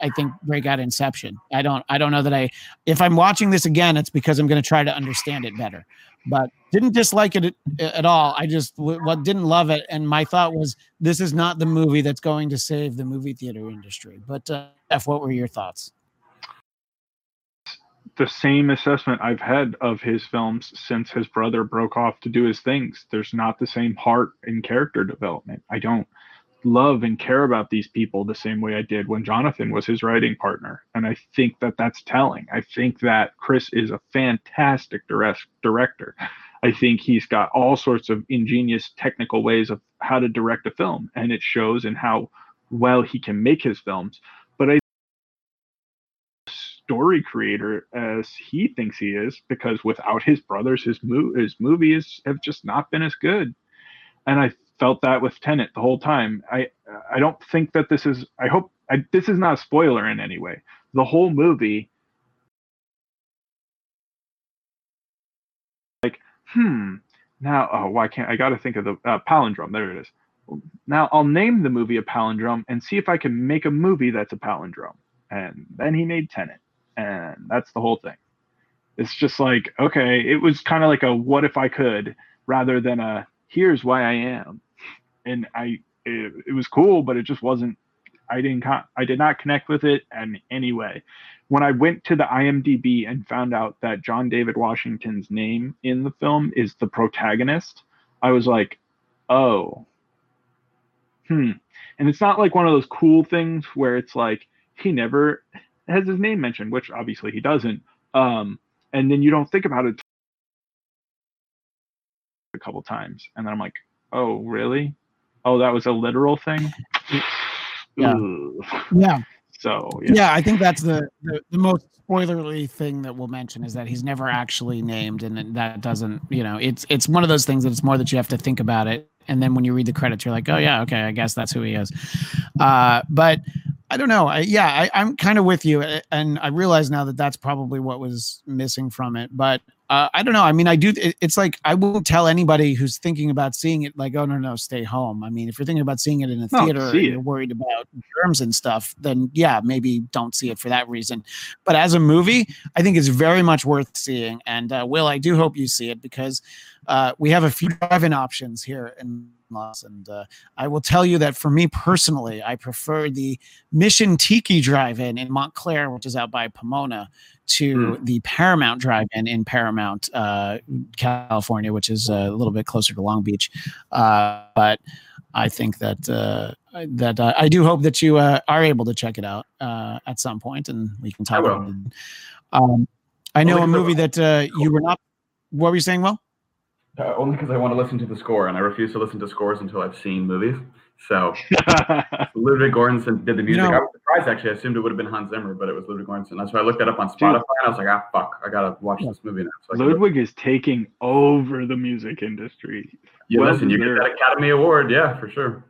I think break out Inception. I don't know that if I'm watching this again, it's because I'm going to try to understand it better, but didn't dislike it at all. I just didn't love it. And my thought was, this is not the movie that's going to save the movie theater industry. But Jeff, what were your thoughts? The same assessment I've had of his films since his brother broke off to do his things. There's not the same heart in character development. I don't love and care about these people the same way I did when Jonathan was his writing partner. And I think that that's telling. I think that Chris is a fantastic director. I think he's got all sorts of ingenious technical ways of how to direct a film, and it shows in how well he can make his films. But I story creator as he thinks he is, because without his brothers, his movies have just not been as good. And I felt that with Tenet the whole time. I don't think that this is, I hope this is not a spoiler in any way. The whole movie, like, now, oh, why can't I got to think of the palindrome. There it is. Now I'll name the movie a palindrome and see if I can make a movie that's a palindrome. And then he made Tenet. And that's the whole thing. It's just like, okay, it was kind of like a what if I could rather than a here's why I am. And it was cool, but it just wasn't. I did not connect with it in any way. When I went to the IMDb and found out that John David Washington's name in the film is the protagonist, I was like, oh, And it's not like one of those cool things where it's like he never has his name mentioned, which obviously he doesn't. And then you don't think about it a couple times, and then I'm like, oh, really? Oh, that was a literal thing. Yeah. Ooh. Yeah. So yeah. Yeah, I think that's the most spoilerly thing that we'll mention is that he's never actually named, and that doesn't, you know, it's one of those things that it's more that you have to think about it, and then when you read the credits, you're like, oh yeah, okay, I guess that's who he is. But I don't know. I'm kind of with you, and I realize now that that's probably what was missing from it. But I don't know. I mean, I do. It's like I won't tell anybody who's thinking about seeing it, like, oh no, stay home. I mean, if you're thinking about seeing it in a theater and you're worried about germs and stuff, then yeah, maybe don't see it for that reason. But as a movie, I think it's very much worth seeing. And Will, I do hope you see it, because we have a few drive-in options here in Los, and I will tell you that for me personally, I prefer the Mission Tiki Drive-In in Montclair, which is out by Pomona, to the Paramount Drive-In in Paramount, California, which is a little bit closer to Long Beach. But I think that I do hope that you are able to check it out at some point, and we can talk about it. I know a movie that you were not. What were you saying, Will? Only because I want to listen to the score, and I refuse to listen to scores until I've seen movies. So Ludwig Göransson did the music. I was surprised, actually. I assumed it would have been Hans Zimmer, but it was Ludwig Göransson. That's why I looked that up on Spotify, and I was like, fuck, I got to watch this movie now. So Ludwig is taking over the music industry. Yeah, listen, you get that Academy Award. Yeah, for sure.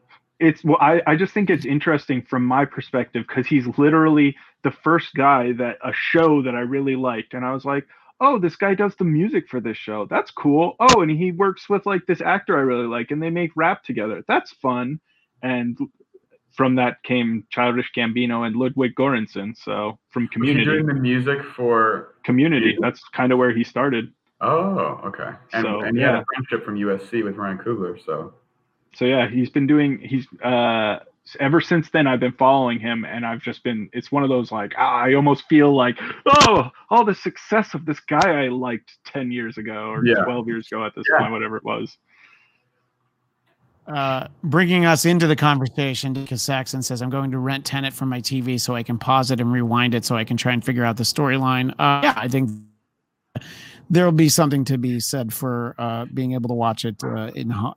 I just think it's interesting from my perspective, because he's literally the first guy that a show that I really liked, and I was like, oh, this guy does the music for this show. That's cool. Oh, and he works with like this actor I really like, and they make rap together. That's fun. And from that came Childish Gambino and Ludwig Göransson. So from Community. Was he doing the music for Community? That's kind of where he started. Oh, okay. And he had a friendship from USC with Ryan Coogler. So yeah, he's been doing. Ever since then, I've been following him, and I've just been, it's one of those, like, I almost feel like, all the success of this guy I liked 10 years ago or 12 years ago at this point, whatever it was. Bringing us into the conversation, because Saxon says, I'm going to rent Tenet from my TV so I can pause it and rewind it so I can try and figure out the storyline. I think there'll be something to be said for being able to watch it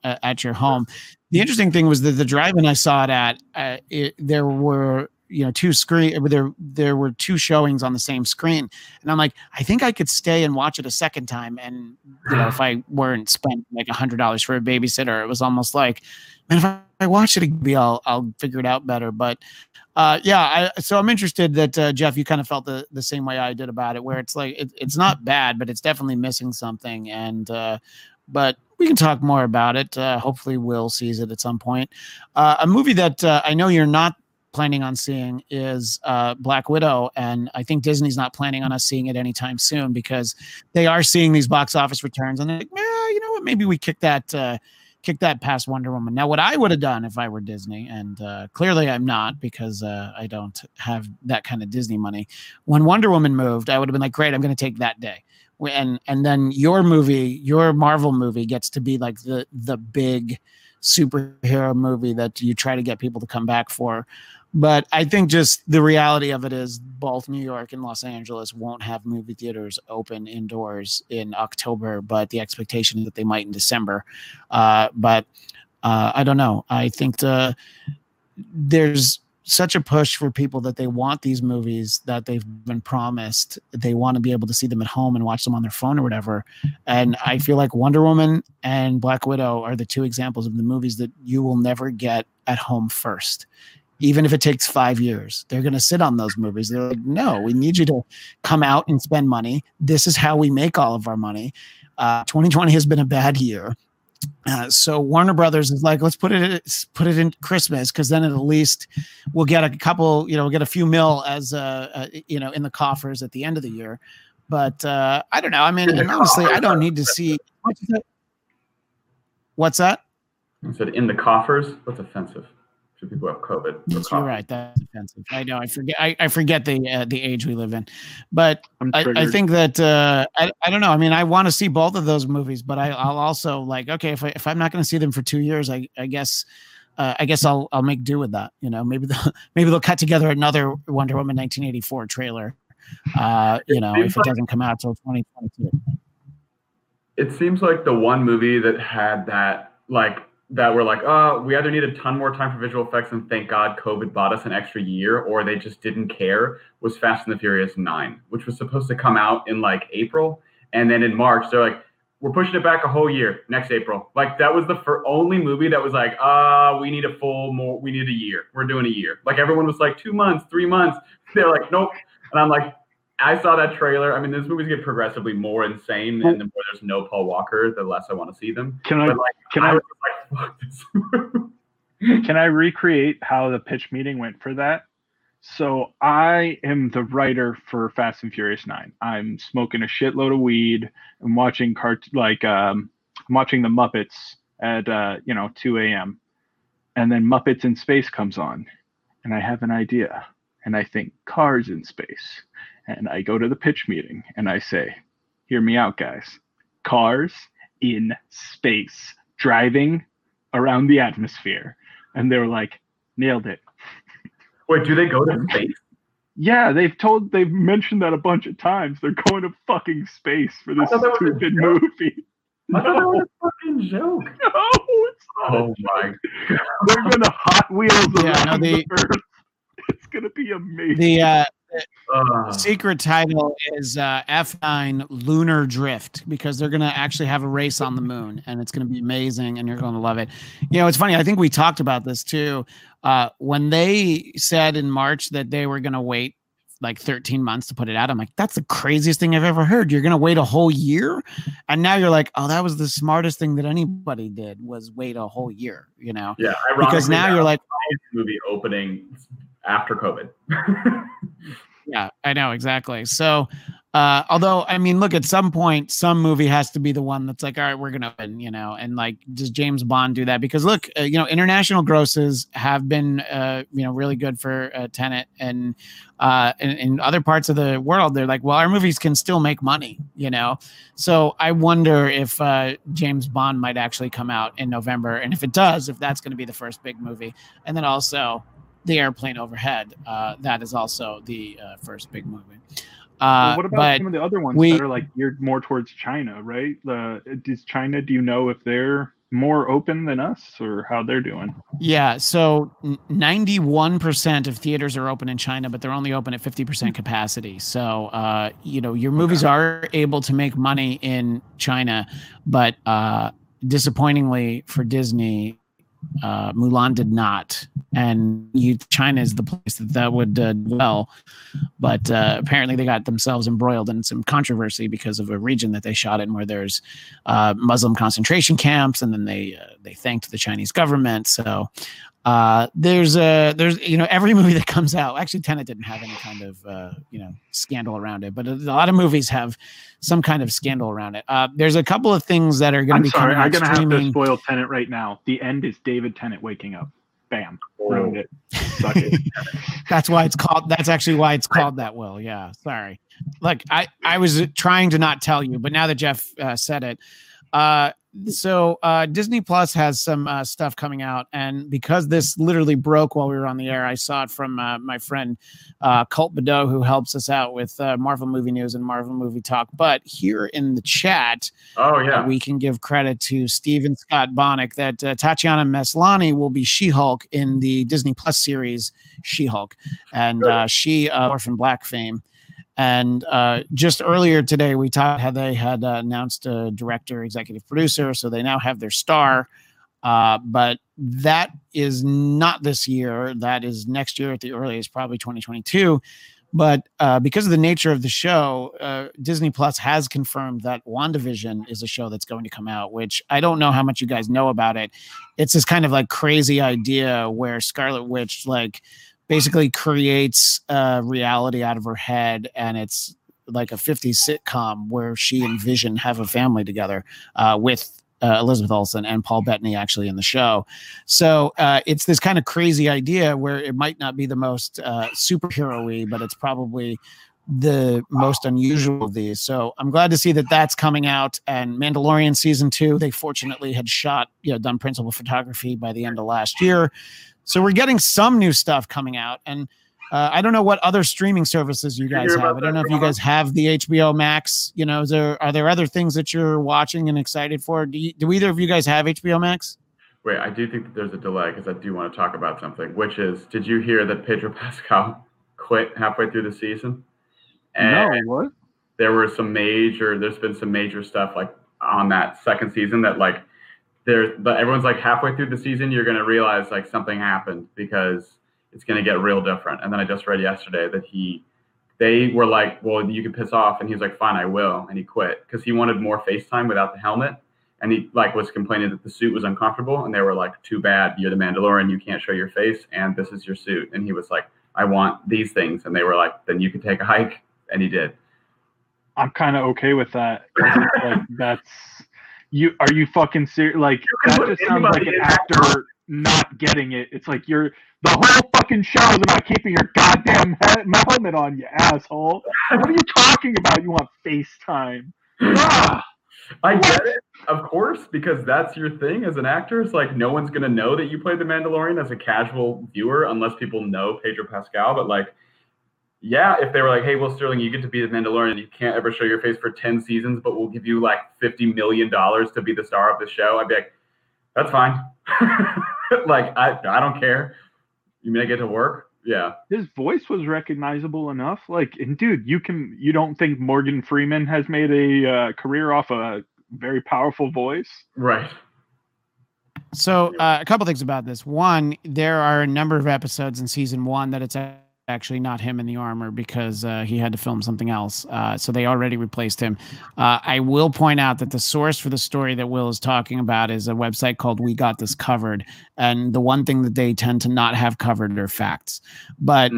at your home. The interesting thing was that the drive-in I saw it at, there were, two screen. There were two showings on the same screen, and I'm like, I think I could stay and watch it a second time. And if I weren't spending like $100 for a babysitter, it was almost like, man, if I watch it, it'd be I'll figure it out better. But so I'm interested that Jeff, you kind of felt the same way I did about it, where it's like it's not bad, but it's definitely missing something. And but we can talk more about it. Hopefully, Will sees it at some point. A movie that I know you're not planning on seeing is Black Widow, and I think Disney's not planning on us seeing it anytime soon, because they are seeing these box office returns, and they're like, you know what, maybe we kick that past Wonder Woman. Now, what I would have done if I were Disney, and clearly I'm not, because I don't have that kind of Disney money, when Wonder Woman moved, I would have been like, great, I'm going to take that day, and then your Marvel movie gets to be like the big superhero movie that you try to get people to come back for. But I think just the reality of it is both New York and Los Angeles won't have movie theaters open indoors in October, but the expectation that they might in December. But I don't know. I think there's such a push for people that they want these movies that they've been promised. They want to be able to see them at home and watch them on their phone or whatever. And I feel like Wonder Woman and Black Widow are the two examples of the movies that you will never get at home first. Even if it takes 5 years, they're going to sit on those movies. They're like, no, we need you to come out and spend money. This is how we make all of our money. 2020 has been a bad year. So Warner Brothers is like, let's put it in Christmas, because then at least we'll get a few mil as in the coffers at the end of the year. But I don't know. I mean, and honestly, I don't need to see. What's that? I said in the coffers. That's offensive. Should people have COVID? You're right. That's offensive. I know. I forget. I forget the age we live in. But I think that I don't know. I mean, I want to see both of those movies, but I'll also like okay if I'm not going to see them for 2 years, I guess I'll make do with that. You know, maybe they'll cut together another Wonder Woman 1984 trailer. You know, if it doesn't come out till 2022. It seems like the one movie that had that we either need a ton more time for visual effects and thank God COVID bought us an extra year, or they just didn't care, was Fast and the Furious 9, which was supposed to come out in like April. And then in March, they're like, we're pushing it back a whole year next April. Like that was the only movie that was like, we need a year. We're doing a year. Like everyone was like 2 months, 3 months. They're like, nope. And I'm like, I saw that trailer. I mean, these movies get progressively more insane, and the more there's no Paul Walker, the less I want to see them. Can I recreate how the pitch meeting went for that? So I am the writer for Fast and Furious 9. I'm smoking a shitload of weed. I'm watching I'm watching the Muppets at 2 a.m. and then Muppets in Space comes on, and I have an idea. And I think cars in space. And I go to the pitch meeting and I say, hear me out, guys. Cars in space, driving around the atmosphere. And they were like, nailed it. Wait, do they go to space? Yeah, they've mentioned that a bunch of times. They're going to fucking space for this stupid movie. I thought that was a fucking joke. No, it's not. Oh my God. They're going to Hot Wheels around the Earth. It's going to be amazing. The secret title is F9 Lunar Drift, because they're going to actually have a race on the moon, and it's going to be amazing, and you're going to love it. You know, it's funny. I think we talked about this, too. When they said in March that they were going to wait like 13 months to put it out, I'm like, that's the craziest thing I've ever heard. You're going to wait a whole year? And now you're like, oh, that was the smartest thing that anybody did was wait a whole year, you know? Yeah, because now you're like... movie opening... after COVID. Yeah, I know. Exactly. So, although, I mean, look, at some point, some movie has to be the one that's like, all right, we're going to win, you know, and like, does James Bond do that? Because look, international grosses have been, really good for Tenet and in other parts of the world. They're like, well, our movies can still make money, you know? So I wonder if James Bond might actually come out in November. And if it does, if that's going to be the first big movie. And then also, the airplane overhead. That is also the first big movie. Well, what about some of the other ones that are like geared more towards China, right? Does China, do you know if they're more open than us or how they're doing? Yeah. So 91% of theaters are open in China, but they're only open at 50% capacity. So, your movies are able to make money in China, but disappointingly for Disney, Mulan did not, and China is the place that would dwell, but apparently they got themselves embroiled in some controversy because of a region that they shot in where there's Muslim concentration camps, and then they thanked the Chinese government. So there's every movie that comes out, actually Tenet didn't have any kind of scandal around it, but a lot of movies have some kind of scandal around it. There's a couple of things that are going to be coming out. I'm going to have to spoil Tenet right now. The end is David Tennant waking up. Bam. Ruined it. Suck it. That's actually why it's called that, Will. Yeah. Sorry. Look, I was trying to not tell you, but now that Jeff said it, So Disney Plus has some stuff coming out, and because this literally broke while we were on the air, I saw it from my friend Colt Bedeau, who helps us out with Marvel Movie News and Marvel Movie Talk. But here in the chat, we can give credit to Steven Scott Bonnick that Tatiana Maslany will be She-Hulk in the Disney Plus series She-Hulk, and she Orphan Black fame. And just earlier today, we talked how they had announced a director, executive producer, so they now have their star. But that is not this year. That is next year at the earliest, probably 2022. But because of the nature of the show, Disney Plus has confirmed that WandaVision is a show that's going to come out, which I don't know how much you guys know about it. It's this kind of like crazy idea where Scarlet Witch, basically creates reality out of her head, and it's like a 50s sitcom where she and Vision have a family together with Elizabeth Olsen and Paul Bettany actually in the show. So it's this kind of crazy idea where it might not be the most superhero-y, but it's probably the most unusual of these. So I'm glad to see that that's coming out. And Mandalorian season 2, they fortunately had shot, done principal photography by the end of last year. So we're getting some new stuff coming out. And I don't know what other streaming services you guys have. I don't know if you guys have the HBO Max. Are there other things that you're watching and excited for? Do either of you guys have HBO Max? Wait, I do think that there's a delay because I do want to talk about something, which is, did you hear that Pedro Pascal quit halfway through the season? And no, what? There's been some major stuff like on that second season that like but everyone's like halfway through the season, you're going to realize like something happened because it's going to get real different. And then I just read yesterday that they were like, well, you can piss off. And he was like, fine, I will. And he quit because he wanted more face time without the helmet. And he like was complaining that the suit was uncomfortable. And they were like, too bad. You're the Mandalorian. You can't show your face. And this is your suit. And he was like, I want these things. And they were like, then you can take a hike. And he did. I'm kind of okay with that. Like, that's you. Are you fucking serious? Like that just sounds like an actor not getting it. It's like you're the whole fucking show is about keeping your goddamn helmet on, you asshole. What are you talking about? You want FaceTime? I get it, of course, because that's your thing as an actor. It's like no one's gonna know that you played the Mandalorian as a casual viewer unless people know Pedro Pascal. But like. Yeah, if they were like, hey, Will Sterling, you get to be the Mandalorian. You can't ever show your face for 10 seasons, but we'll give you like $50 million to be the star of the show. I'd be like, that's fine. Like, I don't care. You mean I get to work? Yeah. His voice was recognizable enough. Like, and dude, you don't think Morgan Freeman has made a career off a very powerful voice? Right. So a couple things about this. One, there are a number of episodes in season 1 that it's actually not him in the armor because he had to film something else. So they already replaced him. I will point out that the source for the story that Will is talking about is a website called We Got This Covered. And the one thing that they tend to not have covered are facts. But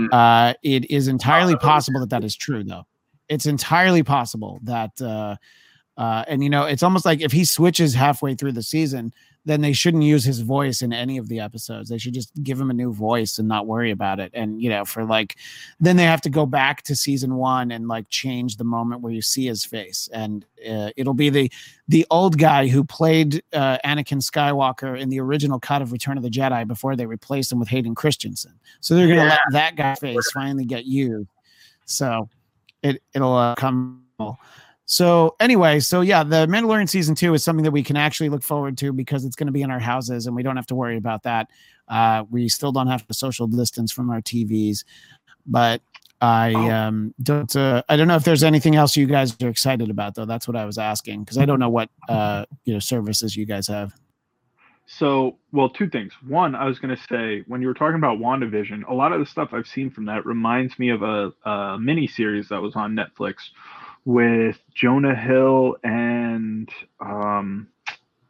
it is entirely possible that is true, though. It's entirely possible that... and, it's almost like if he switches halfway through the season, then they shouldn't use his voice in any of the episodes. They should just give him a new voice and not worry about it. And, then they have to go back to season 1 and like change the moment where you see his face. And it'll be the old guy who played Anakin Skywalker in the original cut of Return of the Jedi before they replaced him with Hayden Christensen. So they're going to let that guy's face finally get you. So it'll come. So anyway, the Mandalorian season 2 is something that we can actually look forward to because it's going to be in our houses and we don't have to worry about that. We still don't have to social distance from our TVs, but I don't know if there's anything else you guys are excited about though. That's what I was asking because I don't know what services you guys have. So, well, two things. One, I was going to say, when you were talking about WandaVision, a lot of the stuff I've seen from that reminds me of a mini series that was on Netflix with Jonah Hill and oh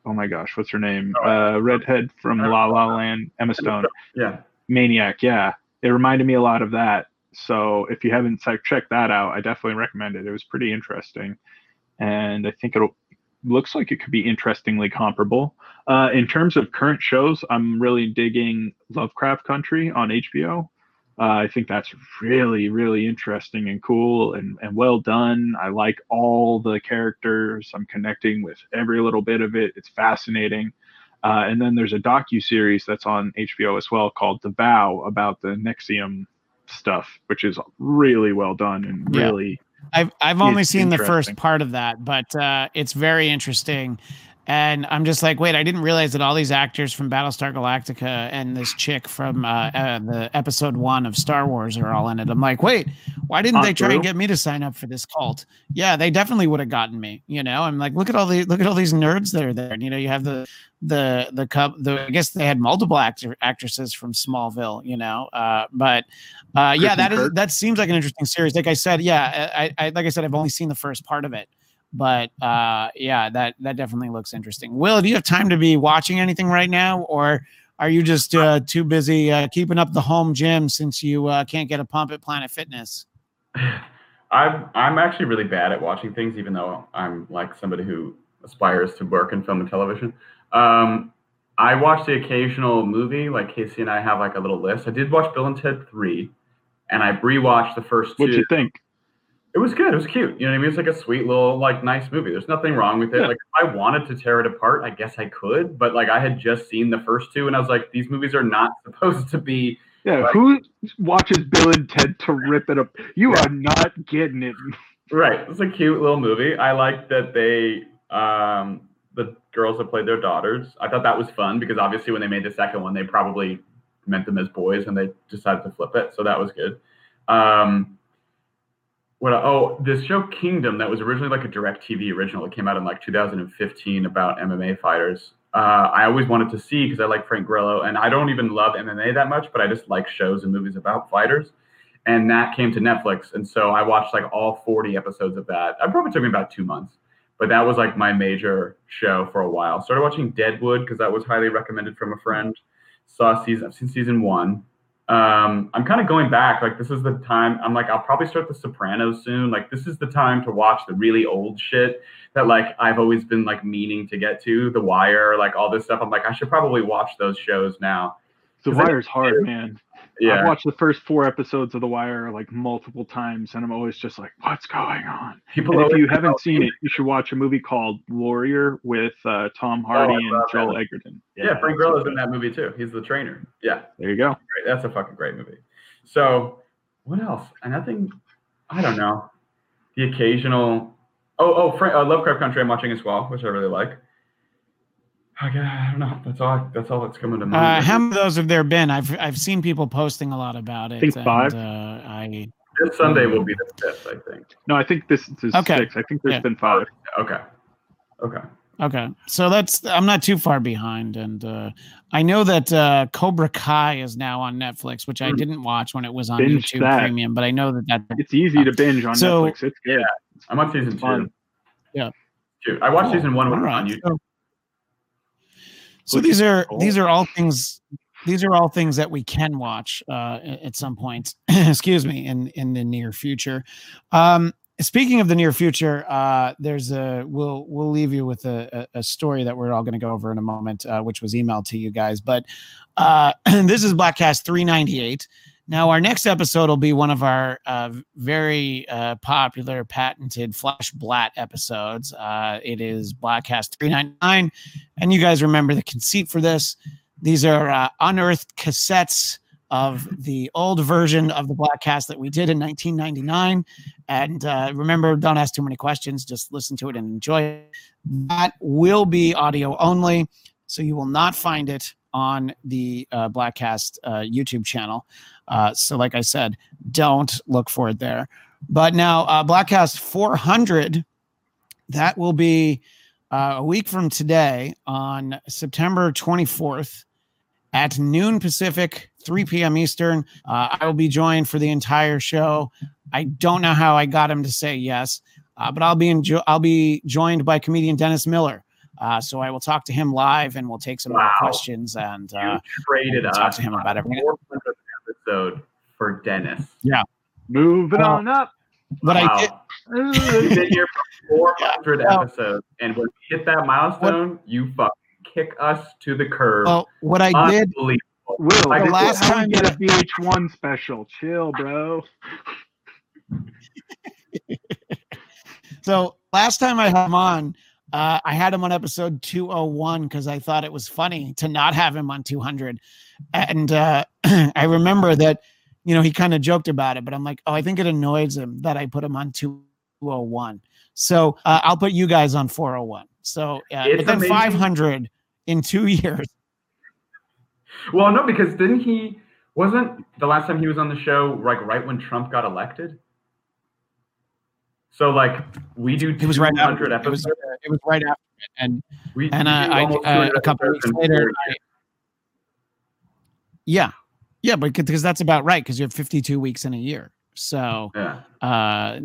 my gosh, what's her name? Redhead from La La Land, Emma Stone. Yeah. Maniac, yeah. It reminded me a lot of that. So if you haven't checked that out, I definitely recommend it. It was pretty interesting. And I think it looks like it could be interestingly comparable. In terms of current shows, I'm really digging Lovecraft Country on HBO. I think that's really, really interesting and cool and well done. I like all the characters. I'm connecting with every little bit of it. It's fascinating. And then there's a docuseries that's on HBO as well called The Vow about the Nexium stuff, which is really well done and really. I've only seen the first part of that, but it's very interesting. And I'm just like, wait, I didn't realize that all these actors from Battlestar Galactica and this chick from the episode 1 of Star Wars are all in it. I'm like, wait, why didn't they try and get me to sign up for this cult? Yeah, they definitely would have gotten me. I'm like, look at all these nerds that are there. And, you have the I guess they had multiple actresses from Smallville. That seems like an interesting series. Like I said, I've only seen the first part of it. But that definitely looks interesting. Will, do you have time to be watching anything right now, or are you just too busy keeping up the home gym since you can't get a pump at Planet Fitness? I'm actually really bad at watching things, even though I'm like somebody who aspires to work in film and television. I watch the occasional movie. Like Casey and I have like a little list. I did watch Bill and Ted 3, and I rewatched the first two. What'd you think? It was good. It was cute. You know what I mean? It's like a sweet little, like, nice movie. There's nothing wrong with it. Yeah. Like, if I wanted to tear it apart, I guess I could. But like, I had just seen the first two, and I was like, these movies are not supposed to be. Yeah, like, who watches Bill and Ted to rip it up? You are not getting it. Right. It's a cute little movie. I liked that they, the girls that played their daughters. I thought that was fun because obviously when they made the second one, they probably meant them as boys and they decided to flip it. So that was good. This show Kingdom that was originally like a DirecTV original. It came out in like 2015 about MMA fighters. I always wanted to see because I like Frank Grillo, and I don't even love MMA that much, but I just like shows and movies about fighters. And that came to Netflix, and so I watched like all 40 episodes of that. It probably took me about 2 months, but that was like my major show for a while. Started watching Deadwood because that was highly recommended from a friend. I've seen season 1. I'm kind of going back. Like, this is the time. I'm like, I'll probably start The Sopranos soon. Like, this is the time to watch the really old shit that, like, I've always been, like, meaning to get to. The Wire, like, all this stuff. I'm like, I should probably watch those shows now. The Wire's hard, man. Yeah. I've watched the first 4 episodes of The Wire, like, multiple times, and I'm always just like, what's going on? If you haven't seen it, you should watch a movie called Warrior with Tom Hardy and Joel Edgerton. Yeah, Frank Grillo's in that movie, too. He's the trainer. Yeah. There you go. That's a fucking great movie. So, what else? Nothing. I don't know. The occasional... Lovecraft Country I'm watching as well, which I really like. I don't know. That's all that's coming to mind. How many of those have there been? I've seen people posting a lot about it. I think 5. This Sunday will be the 5th, I think. No, I think this is 6. I think there's been 5. Okay. So I'm not too far behind. And I know that Cobra Kai is now on Netflix, which I didn't watch when it was on YouTube Premium, but I know that it's easy to binge on Netflix. It's good. Yeah. I'm on season 2. Yeah. Dude, I watched season 1 when it was on YouTube. So these are all things that we can watch at some point. Excuse me, in the near future. Speaking of the near future, we'll leave you with a story that we're all going to go over in a moment, which was emailed to you guys. But this is Blackcast 398. Now, our next episode will be one of our very popular patented Flash Blatt episodes. It is Blackcast 399. And you guys remember the conceit for this. These are unearthed cassettes of the old version of the Blackcast that we did in 1999. And remember, don't ask too many questions. Just listen to it and enjoy it. That will be audio only, so you will not find it on the Blackcast YouTube channel. So like I said, don't look for it there. But now Blackcast 400, that will be a week from today on September 24th at noon Pacific, 3 p.m. Eastern. I will be joined for the entire show. I don't know how I got him to say yes, but I'll be joined by comedian Dennis Miller. So I will talk to him live, and we'll take some more questions and talk to him about everything. 400th episode for Dennis. Yeah, moving on up. But We've been here for 400 episodes, and when you hit that milestone, you fucking kick us to the curb. Well, what I did, Will, I last time you had a VH1 special. Chill, bro. So last time I had him on. I had him on episode 201 because I thought it was funny to not have him on 200. And I remember that, you know, he kind of joked about it, but I'm like, I think it annoys him that I put him on 201. So I'll put you guys on 401. So but then amazing. 500 in 2 years. Well, no, because wasn't the last time he was on the show, like right when Trump got elected? So like we do 200 episodes. It was right after it, and a couple weeks later. But because that's about right, because you have 52 weeks in a year. So and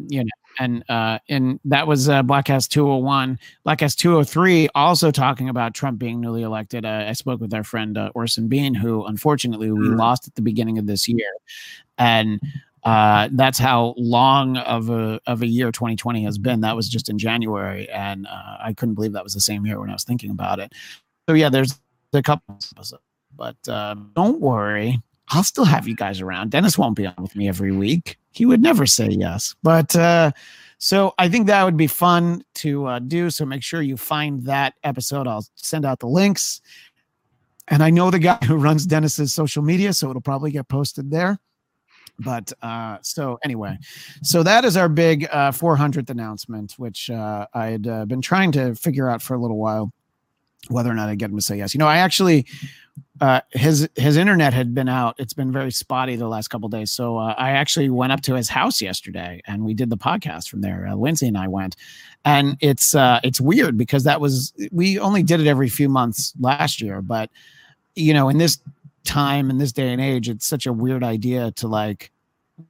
that was Blackcast 201, Blackcast 203, also talking about Trump being newly elected. I spoke with our friend Orson Bean, who unfortunately we lost at the beginning of this year, and That's how long of a year 2020 has been. That was just in January, and I couldn't believe that was the same year when I was thinking about it. So yeah, there's a couple of, but don't worry, I'll still have you guys around. Dennis won't be on with me every week. He would never say yes, but so I think that would be fun to do. So make sure you find that episode. I'll send out the links, and I know the guy who runs Dennis's social media, so it'll probably get posted there. But so anyway, so that is our big 400th announcement, which I'd been trying to figure out for a little while whether or not I'd get him to say yes. You know, I actually his internet had been out. It's been very spotty the last couple of days. So I actually went up to his house yesterday and we did the podcast from there. Lindsay and I went, and it's weird because we only did it every few months last year. But, you know, in this time, in this day and age, it's such a weird idea to like,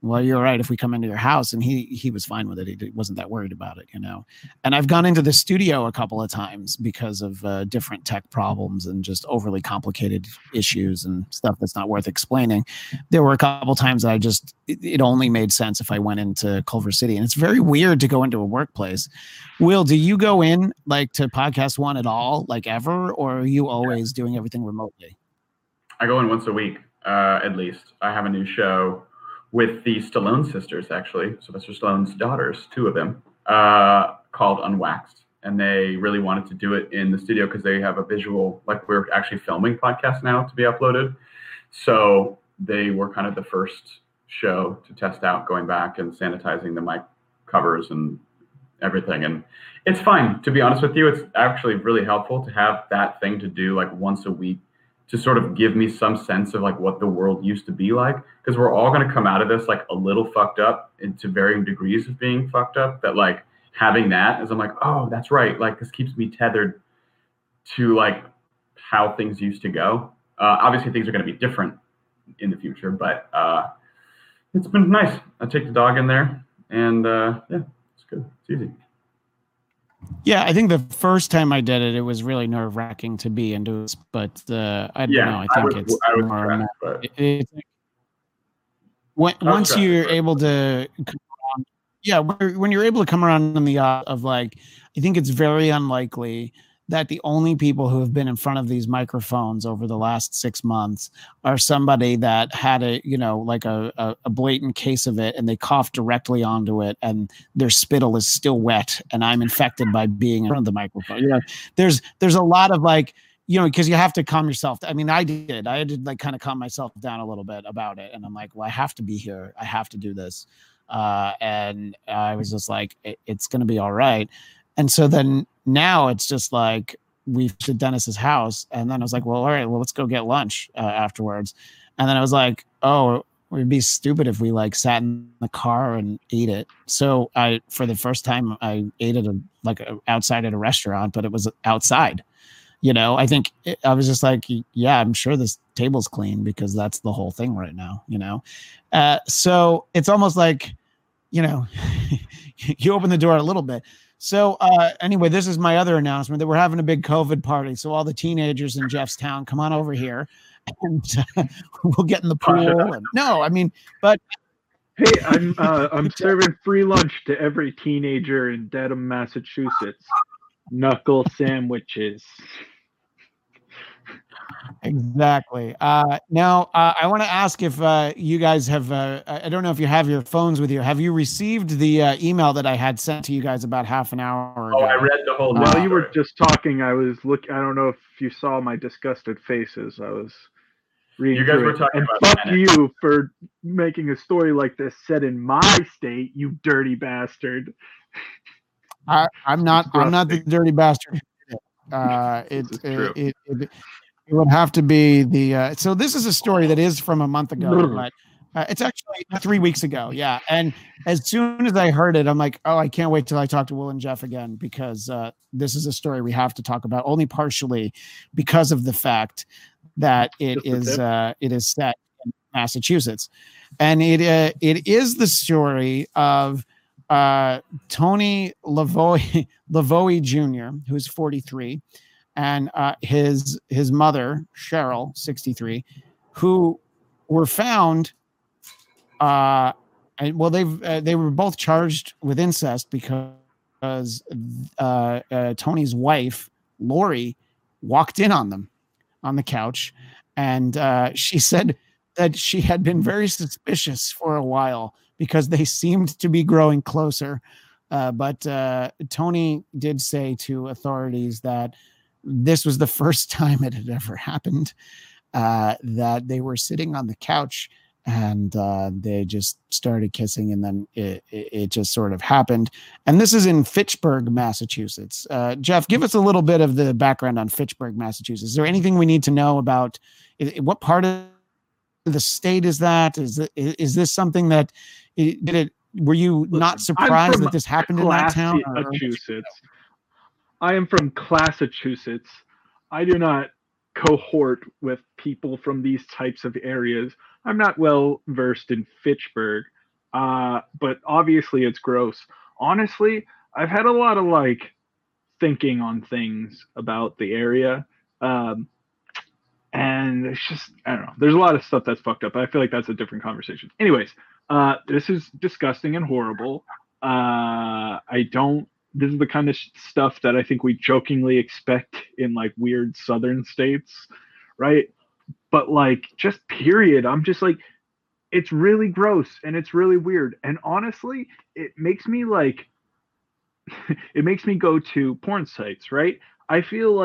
well, you're right if we come into your house, and he was fine with it. He wasn't that worried about it, you know. And I've gone into the studio a couple of times because of different tech problems and just overly complicated issues and stuff that's not worth explaining. There were a couple times that it only made sense if I went into Culver City, and it's very weird to go into a workplace. Will, do you go in like to Podcast One at all, like ever, or are you always doing everything remotely? I go in once a week, at least. I have a new show with the Stallone sisters, actually, Sylvester Stallone's daughters, two of them, called Unwaxed. And they really wanted to do it in the studio because they have a visual, like we're actually filming podcasts now to be uploaded. So they were kind of the first show to test out going back and sanitizing the mic covers and everything. And it's fine, to be honest with you. It's actually really helpful to have that thing to do like once a week, to sort of give me some sense of like what the world used to be like, because we're all going to come out of this like a little fucked up, into varying degrees of being fucked up, that like having that is, I'm like, oh, that's right. Like this keeps me tethered to like how things used to go. Obviously things are going to be different in the future, but it's been nice. I take the dog in there and yeah, it's good. It's easy. Yeah, I think the first time I did it, it was really nerve-wracking to be into this, but I don't know. I think once you're able to come around, when you're able to come around on the of like, I think it's very unlikely that the only people who have been in front of these microphones over the last 6 months are somebody that had a, you know, like a blatant case of it, and they coughed directly onto it and their spittle is still wet and I'm infected by being in front of the microphone. You know, there's a lot of like, you know, because you have to calm yourself. I mean, I had to like kind of calm myself down a little bit about it. And I'm like, well, I have to be here. I have to do this. And I was just like, it's going to be all right. And so then now it's just like we've to Dennis's house. And then I was like, well, all right, well, let's go get lunch afterwards. And then I was like, oh, we'd be stupid if we like sat in the car and ate it. So for the first time, I ate it outside at a restaurant, but it was outside. You know, I think I was just like, yeah, I'm sure this table's clean because that's the whole thing right now, you know? So it's almost like, you know, you open the door a little bit. So anyway, this is my other announcement that we're having a big COVID party. So all the teenagers in Jeff's town, come on over here, and we'll get in the pool. And, no, I mean, but hey, I'm serving free lunch to every teenager in Dedham, Massachusetts. Knuckle sandwiches. Exactly. Now, I want to ask if you guys have, I don't know if you have your phones with you. Have you received the email that I had sent to you guys about half an hour ago? Oh, I read the whole While you were just talking, I don't know if you saw my disgusted faces. I was reading. You guys were talking about fuck you for making a story like this set in my state, you dirty bastard. I'm not the dirty bastard. It would have to be the so this is a story that is from a month ago, but it's actually 3 weeks ago. Yeah, and as soon as I heard it, I'm like, oh, I can't wait till I talk to Will and Jeff again, because this is a story we have to talk about only partially because of the fact that it is set in Massachusetts, and it is the story of Tony Lavoie Jr., who's 43, and his mother, Cheryl, 63, who were found And, well, they were both charged with incest because Tony's wife, Lori, walked in on them on the couch, and she said that she had been very suspicious for a while because they seemed to be growing closer. But Tony did say to authorities that this was the first time it had ever happened, that they were sitting on the couch and they just started kissing, and then it just sort of happened. And this is in Fitchburg, Massachusetts. Jeff, give us a little bit of the background on Fitchburg, Massachusetts. Is there anything we need to know about what part of the state is that? Is this something that were you not surprised that this happened in that town? I am from Classachussetts. I do not cohort with people from these types of areas. I'm not well versed in Fitchburg, but obviously it's gross. Honestly, I've had a lot of thinking on things about the area. And it's just, I don't know. There's a lot of stuff that's fucked up. I feel like that's a different conversation. Anyways, this is disgusting and horrible. This is the kind of stuff that I think we jokingly expect in weird southern states, right? But just period. I'm just it's really gross and it's really weird. And honestly, it makes me it makes me go to porn sites, right? I feel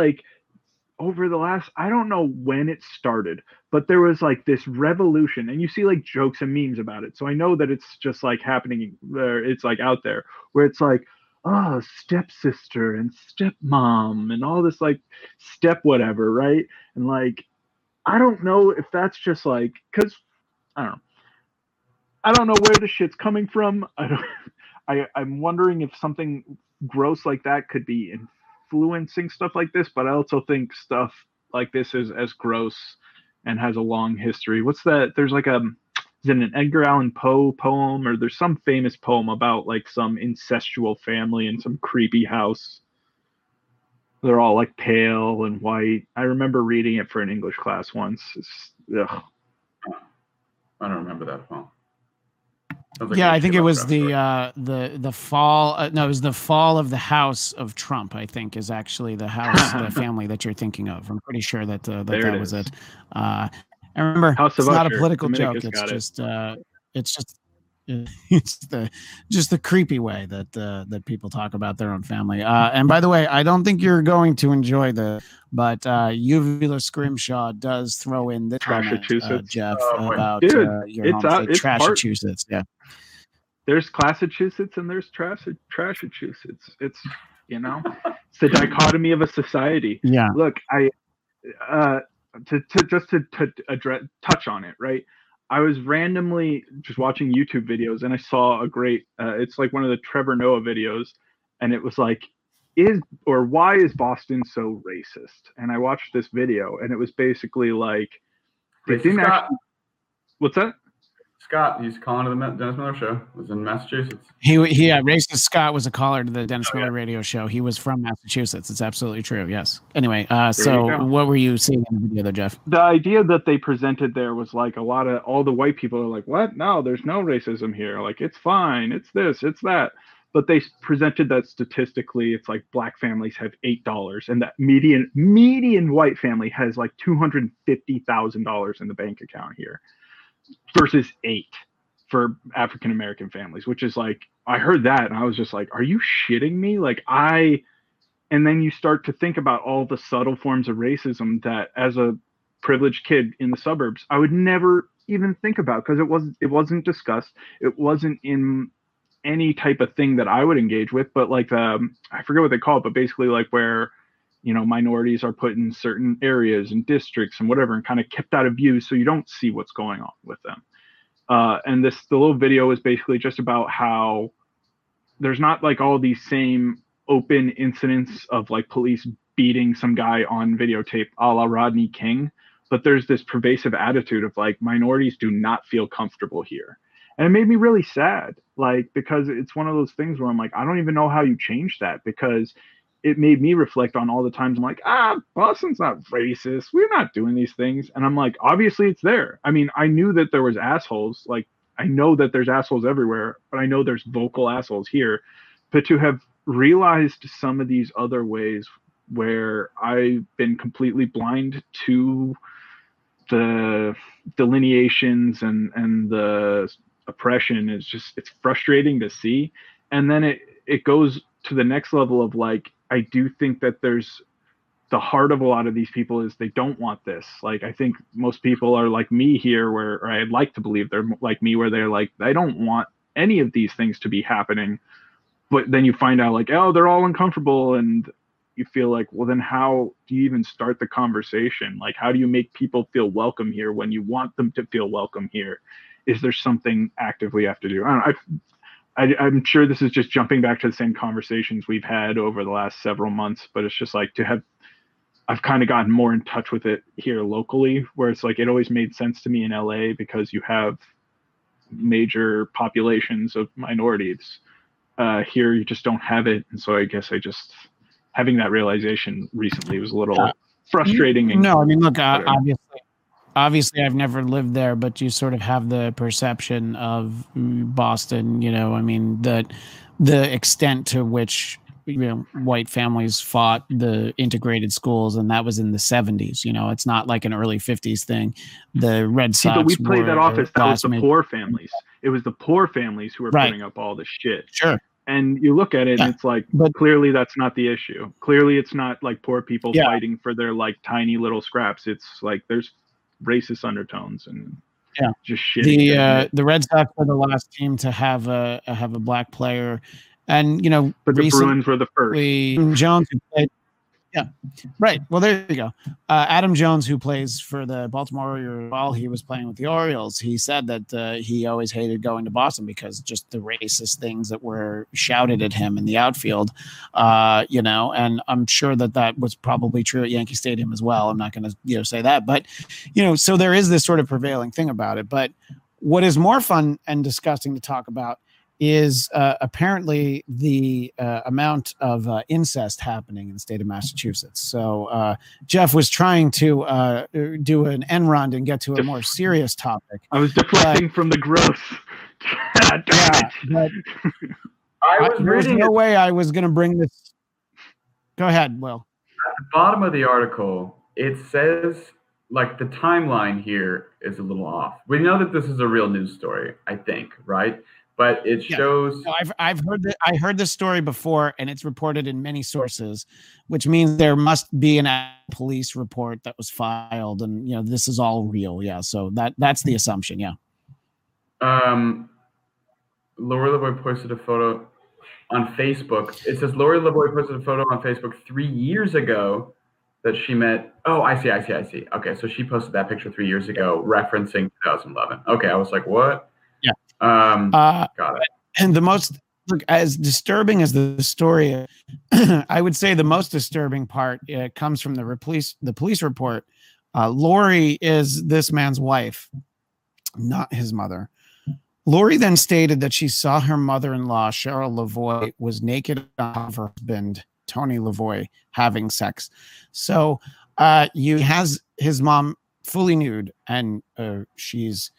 over the last, I don't know when it started, but there was this revolution, and you see jokes and memes about it. So I know that it's just happening there. It's out there where it's oh, stepsister and stepmom and all this step whatever, right? And I don't know if that's just because I don't know where the shit's coming from. I'm wondering if something gross like that could be influencing stuff like this, but I also think stuff like this is as gross and has a long history. What's that? There's is it an Edgar Allan Poe poem, or there's some famous poem about some incestual family in some creepy house. They're all pale and white. I remember reading it for an English class once. I don't remember that poem. I think it was the fall. No, it was the fall of the house of Trump, I think, is actually the house, the family that you're thinking of. I'm pretty sure that was it. I remember House it's not Usher. A political Dominica's joke. It's just the creepy way that people talk about their own family. And by the way, I don't think you're going to enjoy this, but Uvula Scrimshaw does throw in this comment, Jeff, about your home state, Trashachusetts. Yeah, there's Classachusetts and there's Trashachusetts. It's it's the dichotomy of a society. Yeah. Look, I. To address, touch on it, right? I was randomly just watching YouTube videos, and I saw a great. It's one of the Trevor Noah videos, and it was why is Boston so racist? And I watched this video, and it was basically they didn't actually. What's that? Scott, he's calling to the Dennis Miller show. It was in Massachusetts. Racist Scott was a caller to the Dennis Miller radio show. He was from Massachusetts. It's absolutely true. Yes. Anyway, so what were you seeing in the video, Jeff? The idea that they presented there was a lot of all the white people are what? No, there's no racism here. It's fine. It's this. It's that. But they presented that statistically. It's black families have $8, and that median white family has $250,000 in the bank account here. Versus $8 for African American families, which is I heard that and I was just are you shitting me? And then you start to think about all the subtle forms of racism that as a privileged kid in the suburbs, I would never even think about because it wasn't discussed. It wasn't in any type of thing that I would engage with, but I forget what they call it, but basically where minorities are put in certain areas and districts and whatever, and kind of kept out of view, so you don't see what's going on with them. And the little video is basically just about how there's not all these same open incidents of police beating some guy on videotape, a la Rodney King, but there's this pervasive attitude of minorities do not feel comfortable here, and it made me really sad, because it's one of those things where I'm I don't even know how you change that, because it made me reflect on all the times I'm Boston's not racist. We're not doing these things. And I'm obviously it's there. I mean, I knew that there was assholes. I know that there's assholes everywhere, but I know there's vocal assholes here. But to have realized some of these other ways where I've been completely blind to the delineations and the oppression is just, it's frustrating to see. And then it goes to the next level of like, I do think that there's the heart of a lot of these people is they don't want this. Like, I think most people are like me here where, or I'd like to believe they're like me, where they're like, I don't want any of these things to be happening. But then you find out like, oh, they're all uncomfortable. And you feel like, well, then how do you even start the conversation? Like, how do you make people feel welcome here when you want them to feel welcome here? Is there something actively you have to do? I don't know. I'm sure this is just jumping back to the same conversations we've had over the last several months, but it's just like to have, I've kind of gotten more in touch with it here locally, where it's like, it always made sense to me in LA because you have major populations of minorities. Here, you just don't have it. And so I guess I just, having that realization recently was a little frustrating. No, I mean, look, obviously I've never lived there, but you sort of have the perception of Boston, you know, I mean, the extent to which, you know, white families fought the integrated schools, and that was in the 70s. You know, it's not like an early 50s thing. The Red Sox. But we played that off as that was the poor families. It was the poor families who were putting up all this shit. Sure. And you look at it and it's like, but clearly that's not the issue. Clearly it's not like poor people fighting for their like tiny little scraps. It's like there's racist undertones and just shit. The Red Sox were the last team to have a black player. And, you know, but the Bruins were the first. Jones, who played, well, there you go. Adam Jones, who plays for the Baltimore Orioles while he was playing with the Orioles, he said that he always hated going to Boston because just the racist things that were shouted at him in the outfield, you know, and I'm sure that was probably true at Yankee Stadium as well. I'm not going to, you know, say that. But, you know, so there is this sort of prevailing thing about it. But what is more fun and disgusting to talk about is apparently the amount of incest happening in the state of Massachusetts. So Jeff was trying to do an end round and get to a more serious topic. I was deflecting from the gross. There's no way I was going to bring this. Go ahead, Will. At the bottom of the article, it says, like, the timeline here is a little off. We know that this is a real news story, I think, right? But it shows. No, I've heard that. I heard this story before, and it's reported in many sources, which means there must be a police report that was filed, and you know this is all real. Yeah, so that's the assumption. Yeah. Lori LeBoy posted a photo on Facebook. It says Lori LeBoy posted a photo on Facebook 3 years ago that she met. Oh, I see. Okay, so she posted that picture 3 years ago, referencing 2011. Okay, I was like, what? Got it. And the most, look, as disturbing as the story, I would say the most disturbing part comes from the police report. Lori is this man's wife, not his mother. Lori then stated that she saw her mother-in-law, Cheryl LaVoy, was naked on top of her husband, Tony LaVoy, having sex. So he has his mom fully nude, and she's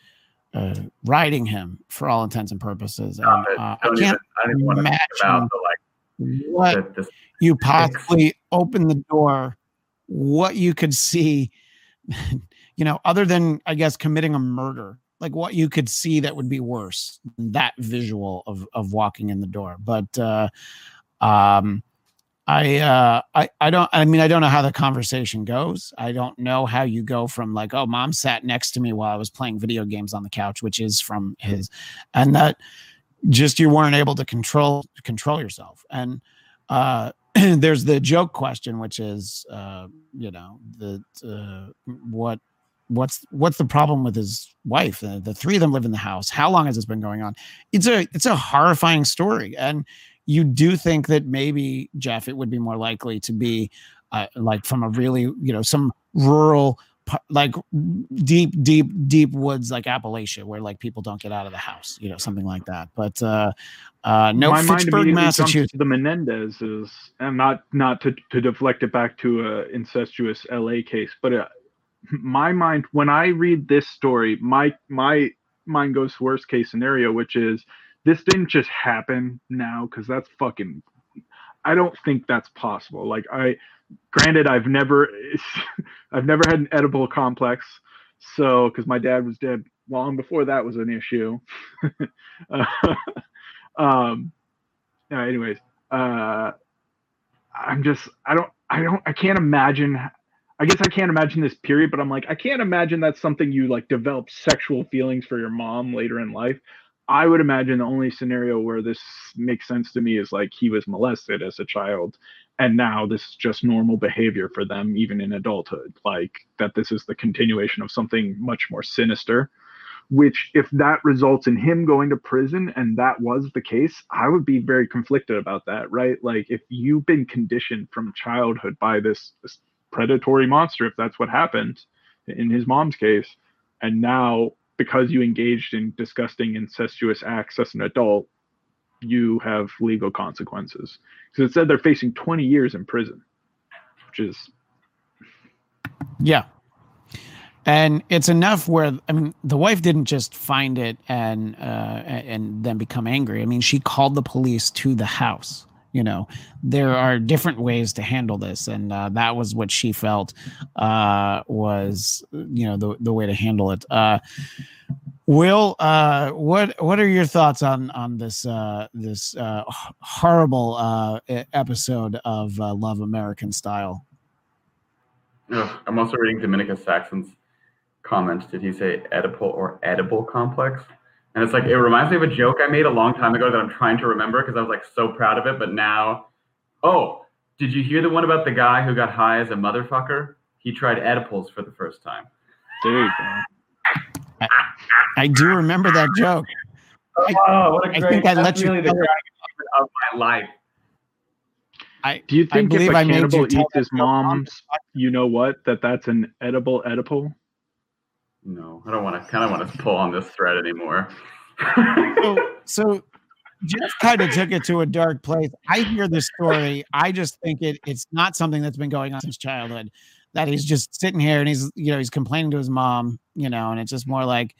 riding him for all intents and purposes. And, I can't imagine about you possibly open the door, what you could see, you know, other than, I guess, committing a murder, like what you could see that would be worse than that visual of walking in the door. But I don't know how the conversation goes. I don't know how you go from like, oh, mom sat next to me while I was playing video games on the couch, which is from his, and that just, you weren't able to control yourself. And there's the joke question, which is, you know, what's the problem with his wife? The three of them live in the house. How long has this been going on? It's a horrifying story. And you do think that maybe, Jeff, it would be more likely to be like from a really, you know, some rural, like deep woods, like Appalachia, where like people don't get out of the house, you know, something like that. But no, my Fitchburg, Massachusetts. The Menendezes, and not to deflect it back to an incestuous LA case, but my mind, when I read this story, my mine goes to worst case scenario, which is this didn't just happen now, because that's fucking, I don't think that's possible. Like, I've never had an edible complex. So, because my dad was dead long before that was an issue. I can't imagine this period, but I'm like, I can't imagine that's something you like develop sexual feelings for your mom later in life. I would imagine the only scenario where this makes sense to me is like he was molested as a child, and now this is just normal behavior for them, even in adulthood, like that this is the continuation of something much more sinister, which if that results in him going to prison, and that was the case, I would be very conflicted about that, right? Like if you've been conditioned from childhood by this predatory monster, if that's what happened in his mom's case, and now because you engaged in disgusting incestuous acts as an adult, you have legal consequences. So it said they're facing 20 years in prison, which is... Yeah. And it's enough where, I mean, the wife didn't just find it and then become angry. I mean, she called the police to the house. You know, there are different ways to handle this. And that was what she felt was, you know, the way to handle it. Will, what are your thoughts on this this horrible episode of Love American Style? Ugh, I'm also reading Dominica Saxon's comments. Did he say Oedipal or edible complex? And it's like, it reminds me of a joke I made a long time ago that I'm trying to remember because I was like so proud of it. But now, oh, did you hear the one about the guy who got high as a motherfucker? He tried Oedipals for the first time. Dude. I do remember that joke. Oh, what a great! I think I let you. Really the dragon of my life. Do you think if a cannibal eats his mom's, you know what? That's an edible Oedipal. No, I don't want to. Kind of want to pull on this thread anymore. So Jeff kind of took it to a dark place. I hear this story. I just think it's not something that's been going on since childhood. That he's just sitting here and he's complaining to his mom, you know, and it's just more like,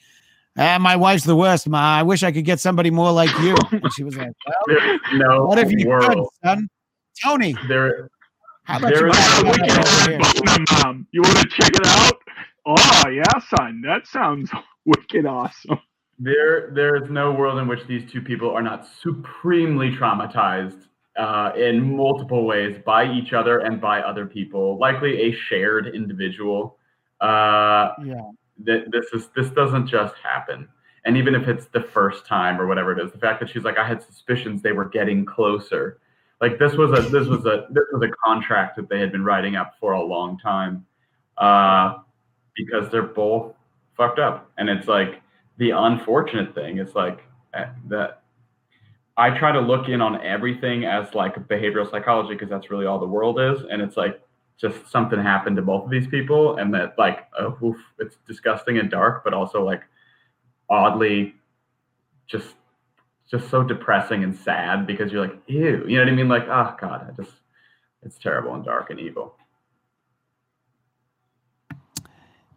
my wife's the worst, Ma. I wish I could get somebody more like you. And she was like, well, no, what if you could, son? Tony, how about you? Mom, you want to check it out? Oh, yeah, son. That sounds wicked awesome. There is no world in which these two people are not supremely traumatized in multiple ways by each other and by other people, likely a shared individual. This doesn't just happen. And even if it's the first time or whatever it is, the fact that she's like, I had suspicions they were getting closer. Like this was a contract that they had been writing up for a long time because they're both fucked up. And it's like the unfortunate thing. It's like that. I try to look in on everything as like behavioral psychology because that's really all the world is. And it's like just something happened to both of these people and that like, oof, it's disgusting and dark, but also like oddly just so depressing and sad because you're like, ew, you know what I mean? Like, oh God, it's terrible and dark and evil.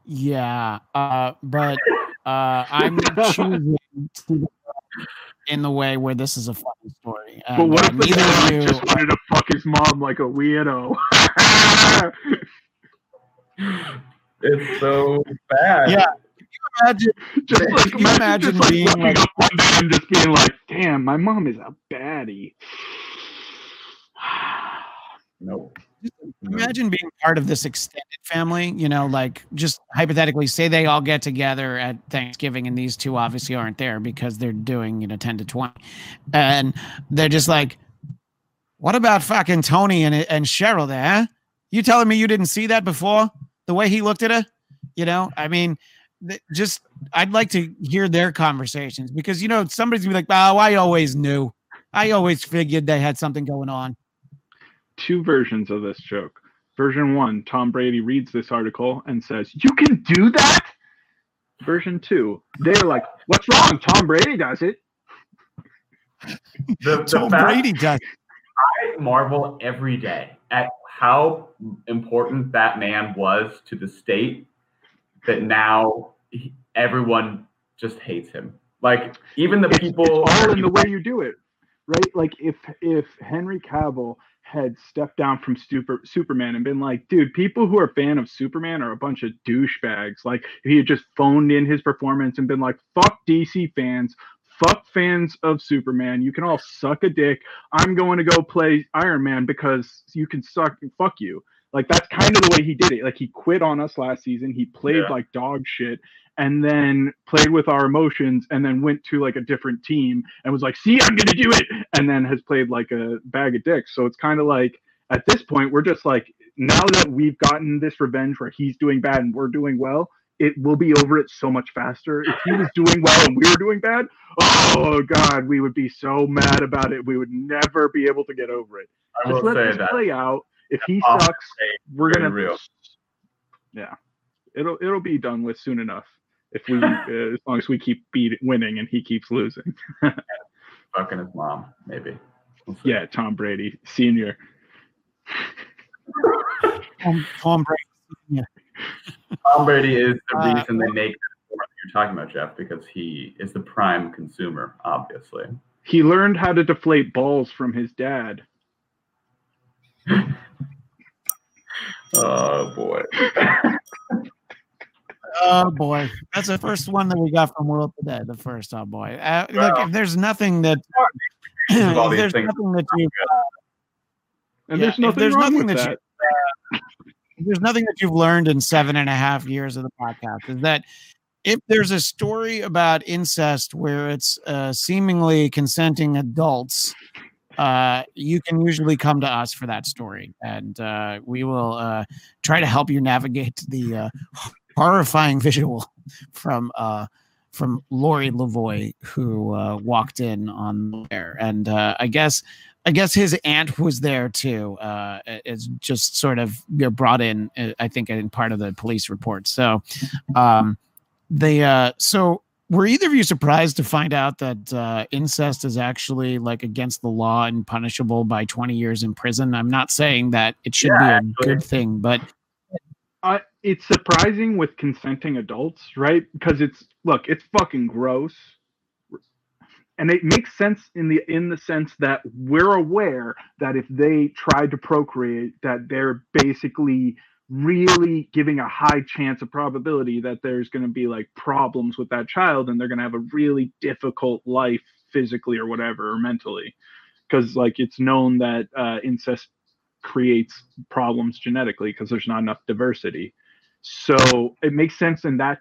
Yeah. But I'm choosing to in the way where this is a fucking story. But what if the dad just wanted to fuck his mom like a weirdo? It's so bad. Yeah. Can you imagine being like up one day and just being like, damn, my mom is a baddie. Nope. Imagine being part of this extended family, you know, like just hypothetically say they all get together at Thanksgiving and these two obviously aren't there because they're doing, you know, 10 to 20. And they're just like, what about fucking Tony and Cheryl there? Huh? You telling me you didn't see that before? The way he looked at her? You know, I mean, just I'd like to hear their conversations because, you know, somebody's gonna be like, oh, I always knew. I always figured they had something going on. Two versions of this joke. Version one, Tom Brady reads this article and says, you can do that? Version two, they're like, what's wrong? Tom Brady does it. Brady does it. I marvel every day at how important that man was to the state that now everyone just hates him. Like, even the people... It's all in the way you do it, right? Like, if Henry Cavill had stepped down from Superman and been like, dude, people who are a fan of Superman are a bunch of douchebags. Like, if he had just phoned in his performance and been like, fuck DC fans, fuck fans of Superman, you can all suck a dick. I'm going to go play Iron Man because you can suck and fuck you. Like, that's kind of the way he did it. Like, he quit on us last season. He played like dog shit and then played with our emotions and then went to like a different team and was like, see, I'm going to do it. And then has played like a bag of dicks. So it's kind of like, at this point, we're just like, now that we've gotten this revenge where he's doing bad and we're doing well, it will be over it so much faster. If he was doing well and we were doing bad, oh God, we would be so mad about it. We would never be able to get over it. Just let this play out. If he sucks, we're gonna. Yeah, it'll be done with soon enough. If we, as long as we keep winning and he keeps losing. Fucking his mom, maybe. Yeah, Tom Brady Senior. Tom Brady. Tom Brady is the reason they make that you're talking about, Jeff, because he is the prime consumer. Obviously, he learned how to deflate balls from his dad. Oh boy. Oh boy. That's the first one that we got from World Today. The first, oh boy. Wow. Look, if there's nothing that there's nothing that you and there's nothing wrong with that. There's nothing that you've learned in 7.5 years of the podcast is that if there's a story about incest where it's seemingly consenting adults, you can usually come to us for that story, and we will try to help you navigate the horrifying visual from Lori Lavoie, who walked in on there, and I guess his aunt was there too. It's just sort of brought in, I think, in part of the police report. So were either of you surprised to find out that incest is actually like against the law and punishable by 20 years in prison? I'm not saying that it should be a good thing, but it's surprising with consenting adults, right? Because it's fucking gross. And it makes sense in the sense that we're aware that if they tried to procreate, that they're basically really giving a high chance of probability that there's going to be like problems with that child, and they're going to have a really difficult life physically or whatever, or mentally, because like it's known that incest creates problems genetically because there's not enough diversity. So it makes sense in that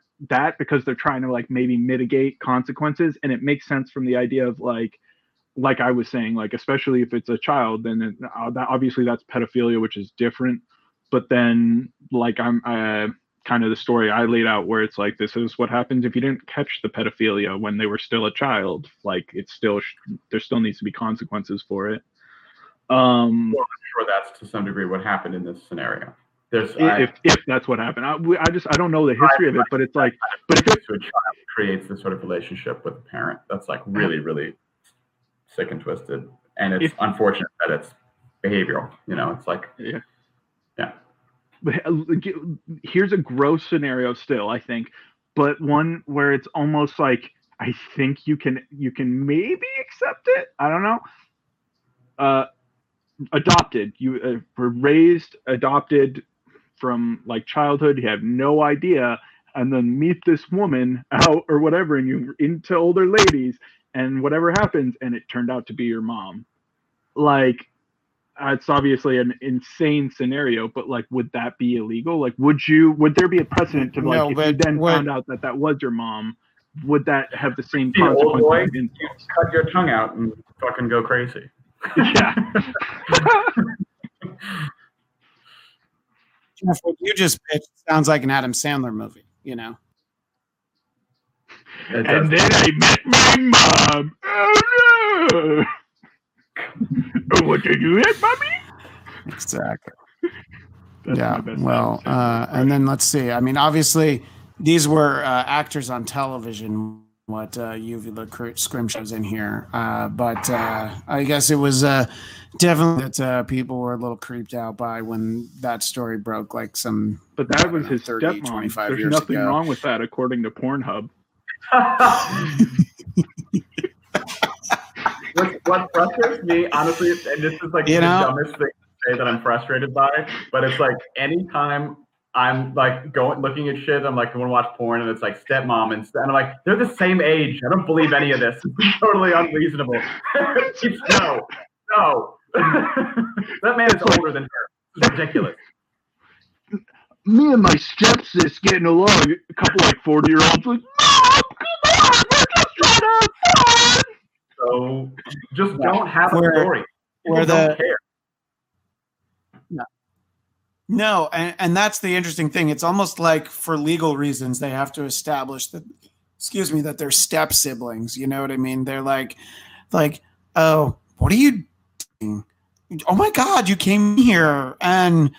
because they're trying to like maybe mitigate consequences, and it makes sense from the idea of like I was saying, like especially if it's a child, then obviously that's pedophilia, which is different. But then, like, I'm kind of the story I laid out where it's like, this is what happens if you didn't catch the pedophilia when they were still a child. Like, it's still, there still needs to be consequences for it. Well, I'm sure that's to some degree what happened in this scenario. If that's what happened. I don't know the history of it, but it's like... But if a child creates this sort of relationship with a parent, that's like really, really sick and twisted. And it's unfortunate that it's behavioral. You know, it's like... Yeah. Yeah. Here's a gross scenario still, I think, but one where it's almost like I think you can maybe accept it. I don't know. Adopted. You were raised, adopted from like childhood. You have no idea, and then meet this woman out or whatever, and you're into older ladies, and whatever happens, and it turned out to be your mom. Like. It's obviously an insane scenario, but like, would that be illegal? Like, would there be a precedent to like, no, if you then found out that was your mom, would that have the same consequences? Boy, you cut your tongue out and fucking go crazy. Yeah. What you just pitched sounds like an Adam Sandler movie, you know? And then I met my mom. Oh no! What did you do, Bobby? Exactly. Yeah. Well, and then let's see. I mean, obviously, these were actors on television. What uvula scrimshaw's in here, but I guess it was definitely that people were a little creeped out by when that story broke. Like some, but that was his stepmom. 25 years ago. There's nothing wrong with that, according to Pornhub. What frustrates me, honestly, and this is like the dumbest thing to say that I'm frustrated by, but it's like anytime I'm like looking at shit, I'm like, I want to watch porn, and it's like stepmom, and I'm like, they're the same age. I don't believe any of this. It's totally unreasonable. No. That man is older than her. It's ridiculous. Me and my stepsis getting along, a couple like 40-year-olds like, Mom, come on, we're just trying to have fun. So just don't have a story. People don't care. No, and that's the interesting thing. It's almost like for legal reasons they have to establish that, excuse me, that they're step siblings. You know what I mean? They're like, oh, what are you doing? Oh my God, you came here and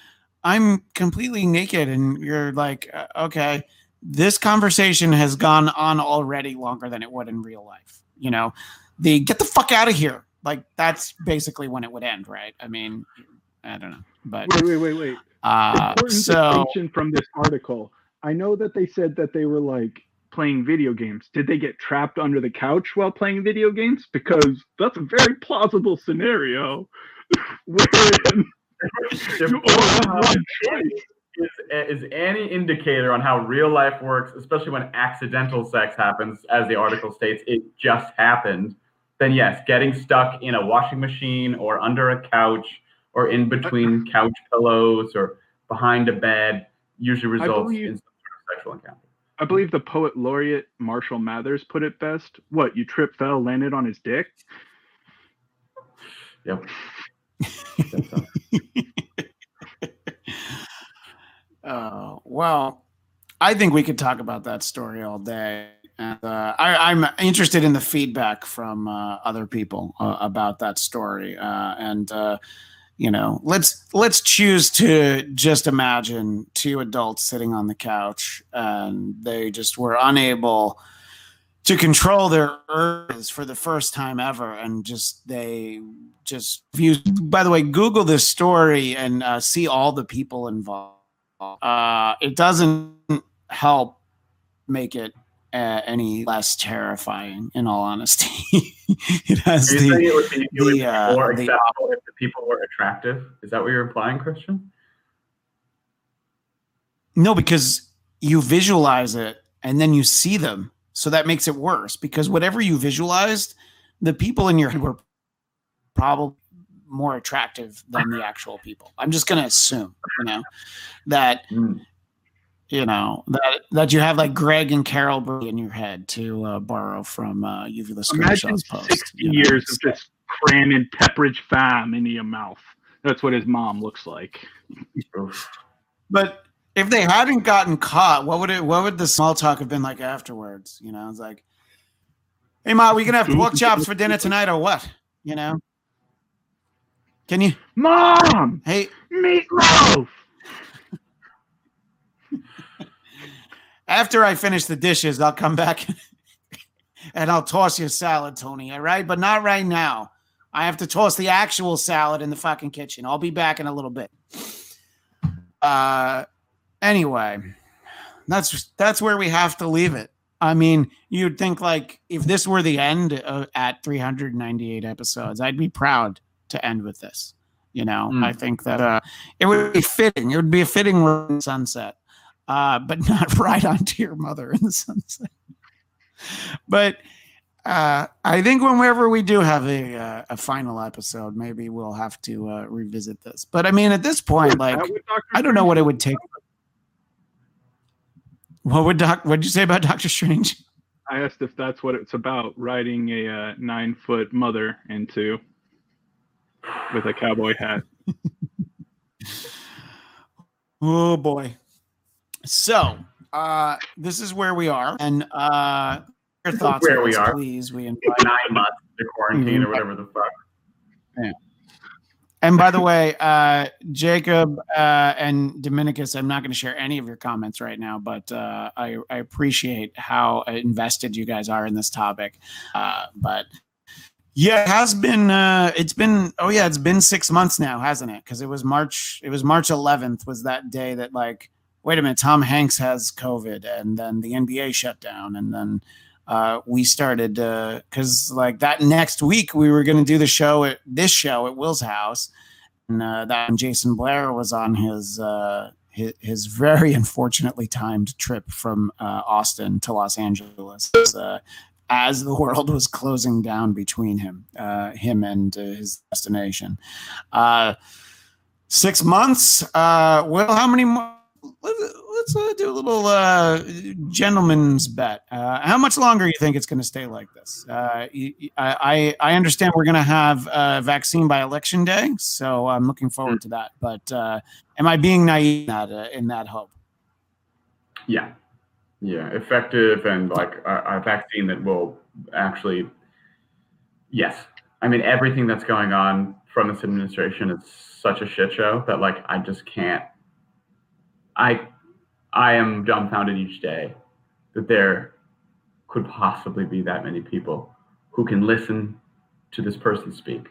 I'm completely naked, and you're like, okay, this conversation has gone on already longer than it would in real life. You know, the get the fuck out of here. Like that's basically when it would end, right? I mean, I don't know, but wait. Important distinction from this article. I know that they said that they were like playing video games. Did they get trapped under the couch while playing video games? Because that's a very plausible scenario. Is any indicator on how real life works, especially when accidental sex happens, as the article states, it just happened, then yes, getting stuck in a washing machine or under a couch or in between couch pillows or behind a bed usually results in some sort of sexual encounter. I believe the poet laureate Marshall Mathers put it best. What, you trip, fell, landed on his dick? Yep. Well, I think we could talk about that story all day. And, I'm interested in the feedback from other people about that story. Let's choose to just imagine two adults sitting on the couch and they just were unable to control their urges for the first time ever. And by the way, Google this story and see all the people involved. It doesn't help make it any less terrifying, in all honesty. It has it would be more acceptable if the people were attractive? Is that what you're implying, Christian? No, because you visualize it and then you see them. So that makes it worse, because whatever you visualized, the people in your head were probably more attractive than the actual people. I'm just going to assume, that you have like Greg and Carol Burley in your head, to borrow from Uvula Scrimshaw's post. 60 years of just cram and pepperidge farm into your mouth. That's what his mom looks like. But if they hadn't gotten caught, what would the small talk have been like afterwards? You know, it's like, hey, Ma, we going to have pork chops for dinner tonight or what? You know? Can you? Mom! Hey. Meatloaf! After I finish the dishes, I'll come back and I'll toss your salad, Tony, all right? But not right now. I have to toss the actual salad in the fucking kitchen. I'll be back in a little bit. Anyway, that's where we have to leave it. I mean, you'd think like if this were the end at 398 episodes, I'd be proud to end with this. You know, I think that it would be fitting. It would be a fitting sunset, but not right onto your mother in the sunset. But I think whenever we do have a final episode, maybe we'll have to revisit this. But I mean, at this point, like, I don't know what it would take. What'd you say about Doctor Strange? I asked if that's what it's about, riding a 9-foot mother into with a cowboy hat. Oh boy. So this is where we are, and your thoughts where we are, please. We invite 9 months to quarantine or whatever the fuck. Yeah. And by the way, Jacob and Dominicus, I'm not going to share any of your comments right now, but I appreciate how invested you guys are in this topic. But yeah, it has been. It's been 6 months now, hasn't it? Because it was March 11th was that day that like wait a minute, Tom Hanks has COVID, and then the NBA shut down, and then we started because like that next week we were going to do the show at this show at Will's house, and that Jason Blair was on his very unfortunately timed trip from Austin to Los Angeles as the world was closing down between him and his destination. 6 months. Will, how many more? Let's do a little gentleman's bet. How much longer do you think it's going to stay like this? I understand we're going to have a vaccine by Election Day, so I'm looking forward to that. But am I being naive in that hope? Yeah, effective and like a vaccine that will actually, yes. I mean, everything that's going on from this administration is such a shit show that like I just can't. I am dumbfounded each day that there could possibly be that many people who can listen to this person speak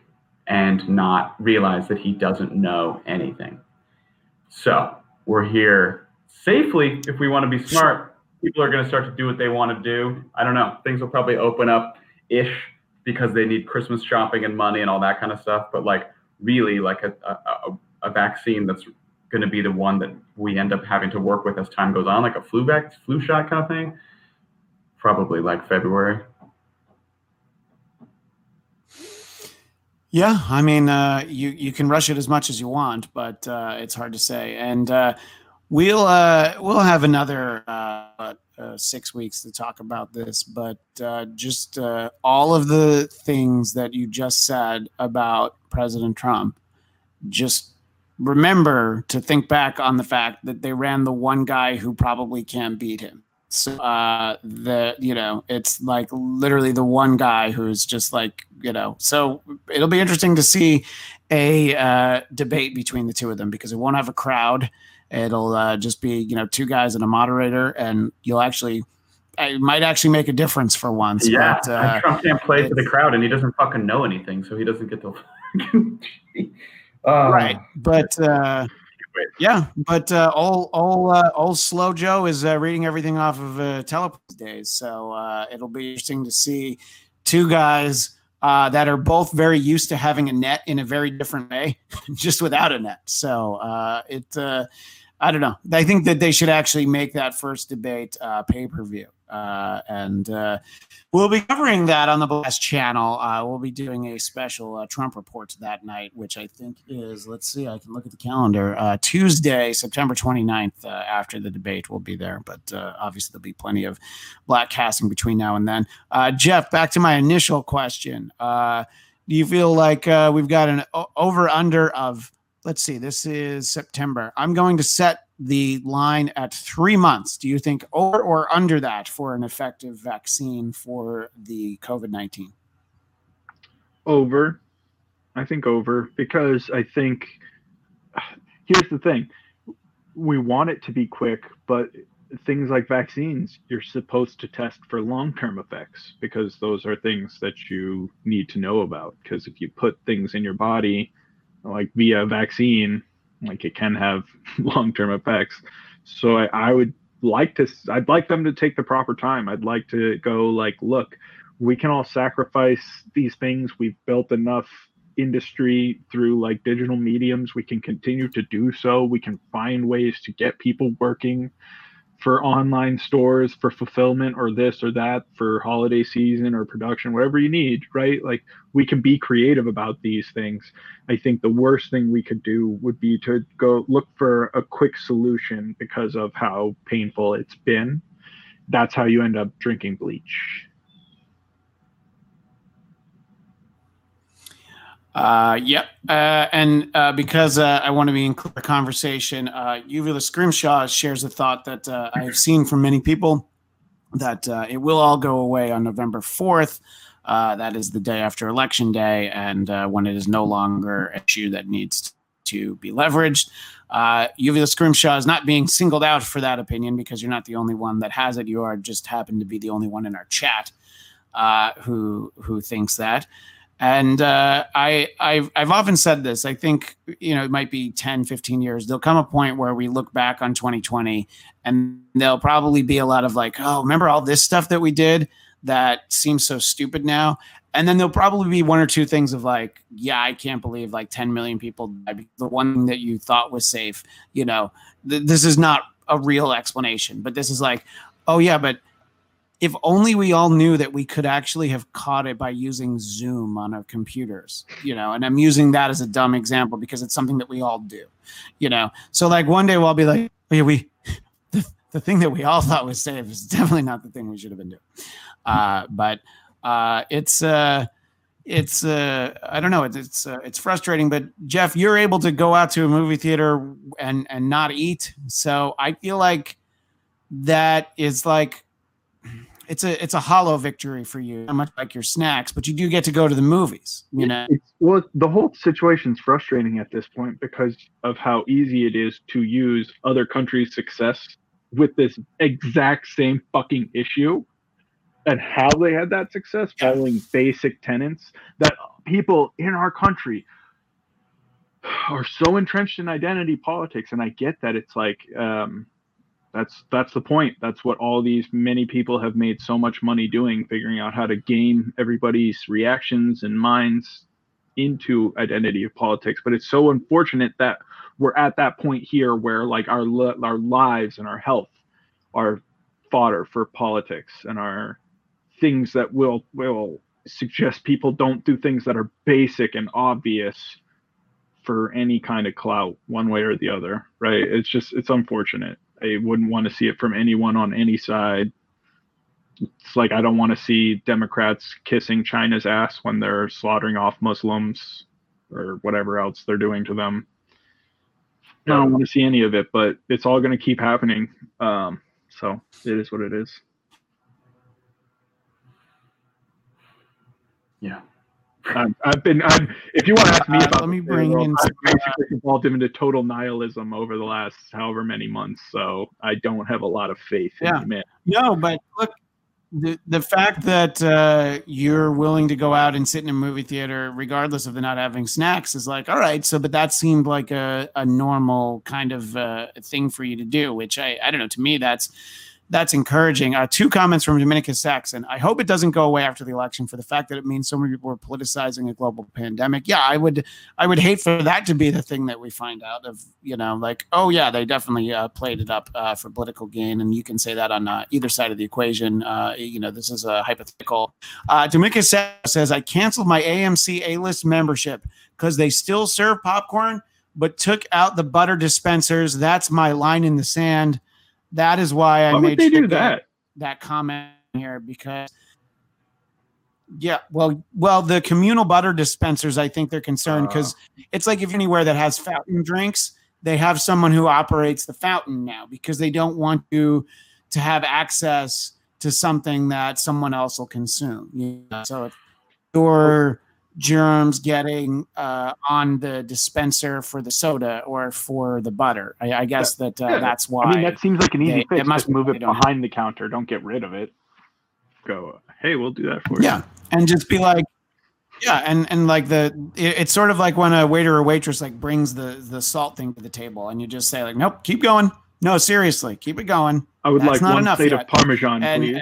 and not realize that he doesn't know anything. So we're here safely. If we want to be smart, people are going to start to do what they want to do. I don't know. Things will probably open up-ish because they need Christmas shopping and money and all that kind of stuff. But like really like a vaccine that's going to be the one that we end up having to work with as time goes on, like a flu shot kind of thing, probably like February. Yeah, I mean, you can rush it as much as you want, but it's hard to say. And we'll have another 6 weeks to talk about this, but just all of the things that you just said about President Trump, just remember to think back on the fact that they ran the one guy who probably can't beat him. So it's like literally the one guy who's just like, you know, so it'll be interesting to see a debate between the two of them because it won't have a crowd. It'll just be, you know, two guys and a moderator, and it might actually make a difference for once. Yeah, but, Trump can't play for the crowd, and he doesn't fucking know anything, so he doesn't get to. Right, but old Slow Joe is reading everything off of teleprompter days, so it'll be interesting to see two guys that are both very used to having a net in a very different way, just without a net. So I don't know. I think that they should actually make that first debate pay-per-view. And we'll be covering that on the Blast channel. We'll be doing a special Trump report that night, which I think is, let's see, I can look at the calendar, Tuesday, September 29th, after the debate we'll be there. But obviously there'll be plenty of Black casting between now and then. Jeff, back to my initial question. Do you feel like we've got an over-under of, let's see, this is September. I'm going to set the line at 3 months. Do you think over or under that for an effective vaccine for the COVID-19? Over. I think over, because I think, here's the thing. We want it to be quick, but things like vaccines, you're supposed to test for long-term effects because those are things that you need to know about. Because if you put things in your body, like via vaccine, like it can have long-term effects. So I'd like them to take the proper time. I'd like to go like, look, we can all sacrifice these things. We've built enough industry through like digital mediums. We can continue to do so. We can find ways to get people working for online stores, for fulfillment or this or that, for holiday season or production, whatever you need, right? Like we can be creative about these things. I think the worst thing we could do would be to go look for a quick solution because of how painful it's been. That's how you end up drinking bleach. Yep. And because I want to be in the conversation, Uvula Scrimshaw shares a thought that I have seen from many people that it will all go away on November 4th. That is the day after Election Day, and when it is no longer an issue that needs to be leveraged. Uvula Scrimshaw is not being singled out for that opinion because you're not the only one that has it. You are just happen to be the only one in our chat who thinks that. And I've often said this. I think, you know, it might be 10, 15 years. There'll come a point where we look back on 2020 and there'll probably be a lot of like, oh, remember all this stuff that we did that seems so stupid now? And then there'll probably be one or two things of like, yeah, I can't believe like 10 million people died. The one thing that you thought was safe, you know, this is not a real explanation. But this is like, oh, yeah, but if only we all knew that we could actually have caught it by using Zoom on our computers, you know, and I'm using that as a dumb example because it's something that we all do, you know? So like one day we'll be like, oh yeah, the thing that we all thought was safe is definitely not the thing we should have been doing. I don't know. It's frustrating, but Jeff, you're able to go out to a movie theater and not eat. So I feel like that is like, it's a hollow victory for you, not much like your snacks, but you do get to go to the movies, you know? Well, the whole situation's frustrating at this point because of how easy it is to use other countries' success with this exact same fucking issue and how they had that success following basic tenets that people in our country are so entrenched in identity politics. And I get that it's like, that's the point. That's what all these many people have made so much money doing, figuring out how to game everybody's reactions and minds into identity of politics. But it's so unfortunate that we're at that point here where like our lives and our health are fodder for politics and our things that will suggest people don't do things that are basic and obvious for any kind of clout one way or the other, right? It's unfortunate. I wouldn't want to see it from anyone on any side. It's like I don't want to see Democrats kissing China's ass when they're slaughtering off Muslims or whatever else they're doing to them. I don't want to see any of it, but it's all going to keep happening. So it is what it is. Yeah. If you want to ask me about, I've basically involved him into total nihilism over the last however many months, so I don't have a lot of faith in him. No, but look, the fact that you're willing to go out and sit in a movie theater regardless of the not having snacks is like, all right, so but that seemed like a normal kind of thing for you to do, which I don't know, to me that's encouraging. Two comments from Dominicus Saxon. I hope it doesn't go away after the election for the fact that it means so many people are politicizing a global pandemic. Yeah, I would hate for that to be the thing that we find out of, you know, like, oh, yeah, they definitely played it up for political gain. And you can say that on either side of the equation. You know, this is a hypothetical. Dominicus says, I canceled my AMC A-list membership because they still serve popcorn, but took out the butter dispensers. That's my line in the sand. That is why I made sure that comment here because, yeah, well, the communal butter dispensers, I think they're concerned because it's like if anywhere that has fountain drinks, they have someone who operates the fountain now because they don't want you to have access to something that someone else will consume. You know? So if your germs getting on the dispenser for the soda or for the butter. I guess that that's why. I mean, that seems like an easy fix. It must move it behind the counter. Don't get rid of it. Go, hey, we'll do that for you. Yeah, and just be like, yeah, and like it's sort of like when a waiter or waitress like brings the salt thing to the table, and you just say like, nope, keep going. No, seriously, keep it going. I would like one plate of Parmesan, please.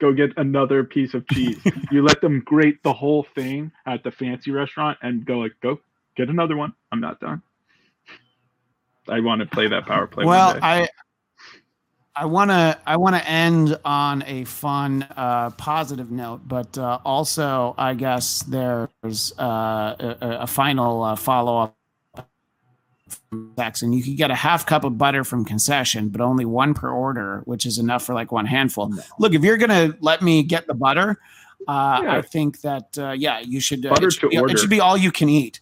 Go get another piece of cheese. You let them grate the whole thing at the fancy restaurant and go like, go get another one. I'm not done. I want to play that power play. Well, I want to end on a fun, positive note, but also I guess there's a final follow-up. And you can get a half cup of butter from concession, but only one per order, which is enough for like one handful. Look, if you're gonna let me get the butter, I think that you should. It should be all you can eat.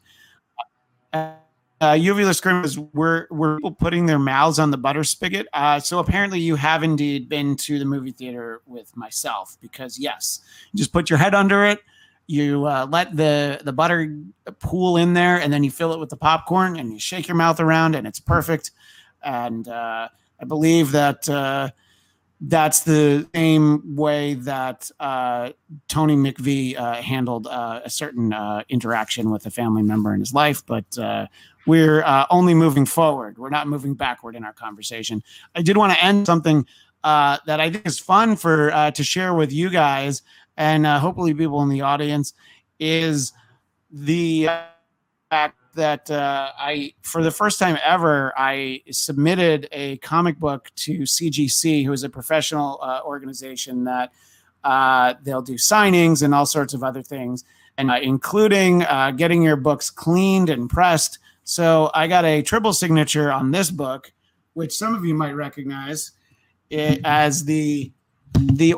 Uvula Scrim is we're people putting their mouths on the butter spigot. So apparently, you have indeed been to the movie theater with myself because yes, you just put your head under it. You let the butter pool in there, and then you fill it with the popcorn, and you shake your mouth around, and it's perfect. And I believe that That's the same way that Tony McVie handled a certain interaction with a family member in his life. But we're only moving forward. We're not moving backward in our conversation. I did want to end something that I think is fun for to share with you guys and hopefully people in the audience is the fact that I, for the first time ever, I submitted a comic book to CGC, who is a professional organization that they'll do signings and all sorts of other things, and including getting your books cleaned and pressed. So I got a triple signature on this book, which some of you might recognize it as the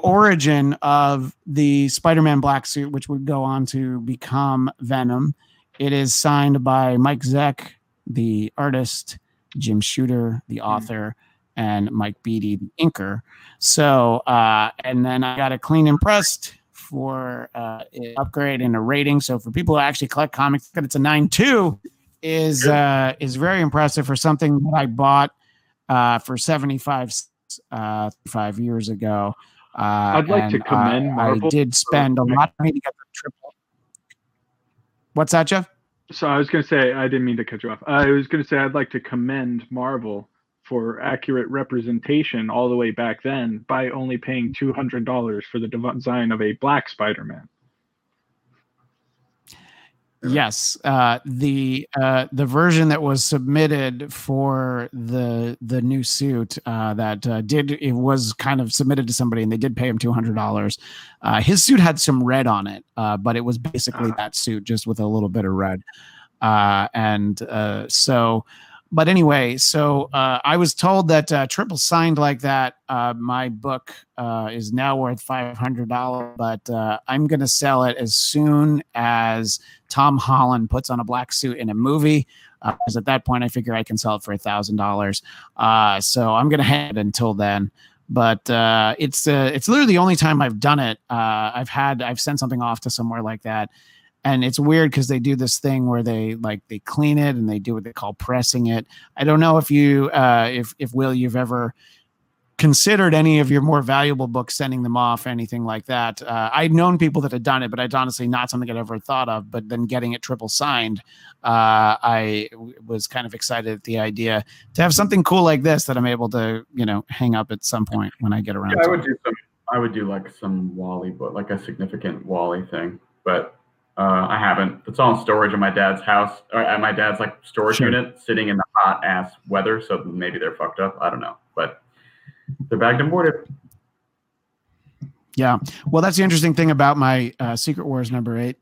origin of the Spider-Man black suit, which would go on to become Venom. It is signed by Mike Zeck, the artist, Jim Shooter, the author, and Mike Beatty, the inker. So, and then I got a clean and pressed for an upgrade and a rating. So for people who actually collect comics, that it's a 9.2 is very impressive for something that I bought for 75 years ago. I'd like to commend Marvel. I did spend a lot of money to get the triple. What's that, Jeff? So I was going to say, I didn't mean to cut you off. I was going to say, I'd like to commend Marvel for accurate representation all the way back then by only paying $200 for the design of a black Spider-Man. Yes. The version that was submitted for the new suit that did, it was kind of submitted to somebody and they did pay him $200. His suit had some red on it, but it was basically that suit just with a little bit of red. So I was told that triple signed like that, my book is now worth $500, but I'm going to sell it as soon as Tom Holland puts on a black suit in a movie, because at that point I figure I can sell it for $1,000. So I'm going to hang it until then. But it's literally the only time I've done it. I've sent something off to somewhere like that. And it's weird because they do this thing where they clean it and they do what they call pressing it. I don't know if you, if Will, you've ever considered any of your more valuable books sending them off, anything like that. I'd known people that had done it, but it's honestly not something I'd ever thought of. But then getting it triple signed, I was kind of excited at the idea to have something cool like this that I'm able to, hang up at some point when I get around. Yeah, I would do like some Wally, but like a significant Wally thing, but. I haven't. It's all in storage in my dad's house, or at my dad's storage unit, sitting in the hot ass weather. So maybe they're fucked up. I don't know, but they're bagged and boarded. Yeah. Well, that's the interesting thing about my Secret Wars #8.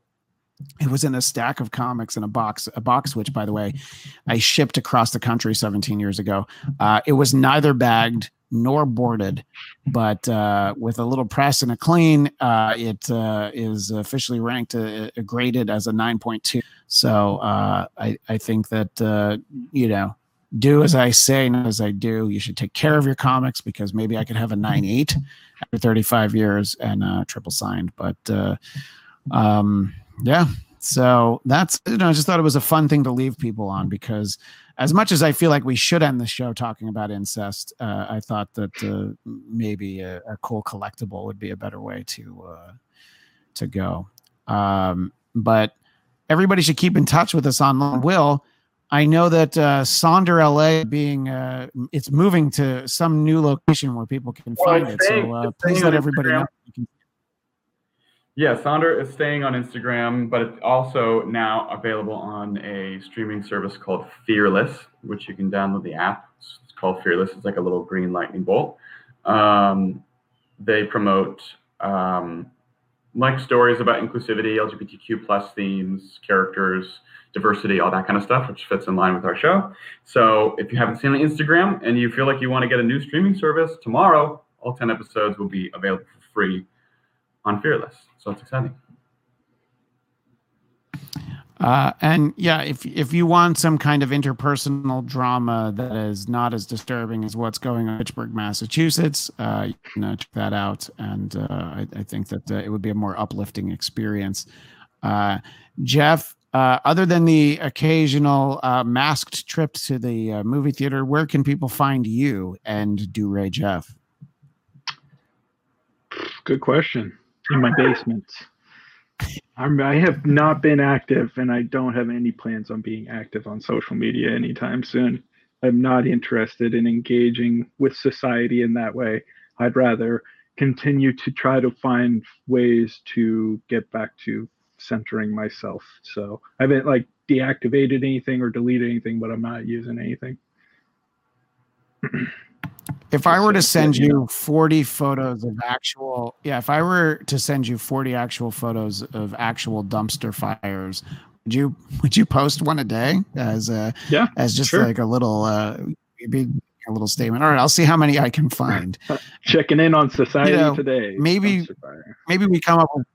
It was in a stack of comics in a box, which, by the way, I shipped across the country 17 years ago. It was neither bagged nor boarded, but with a little press and a clean, it is officially ranked graded as a 9.2. So I think that do as I say, not as I do. You should take care of your comics, because maybe I could have a 9.8 after 35 years and triple signed. But yeah. So that's, I just thought it was a fun thing to leave people on, because as much as I feel like we should end the show talking about incest, I thought that maybe a cool collectible would be a better way to go. But everybody should keep in touch with us online. Will, I know that Sonder LA being it's moving to some new location where people can find it. So please let everybody know. Yeah, Sonder is staying on Instagram, but it's also now available on a streaming service called Fearless, which you can download the app. It's called Fearless. It's like a little green lightning bolt. They promote stories about inclusivity, LGBTQ+ themes, characters, diversity, all that kind of stuff, which fits in line with our show. So if you haven't seen the Instagram and you feel like you want to get a new streaming service, tomorrow all 10 episodes will be available for free on Fearless. So it's exciting. And yeah, if you want some kind of interpersonal drama that is not as disturbing as what's going on in Pittsburgh, Massachusetts, you can check that out. And I think that it would be a more uplifting experience. Jeff, other than the occasional masked trip to the movie theater, where can people find you and DeRay Jeff? Good question. In my basement. I have not been active, and I don't have any plans on being active on social media anytime soon. I'm not interested in engaging with society in that way. I'd rather continue to try to find ways to get back to centering myself. So I haven't like deactivated anything or deleted anything, but I'm not using anything. If I were to send you 40 photos of actual, if I were to send you 40 actual photos of actual dumpster fires, would you post one a day as a, as just sure. Like a little, a little statement? All right, I'll see how many I can find. Checking in on society today. Maybe we come up with,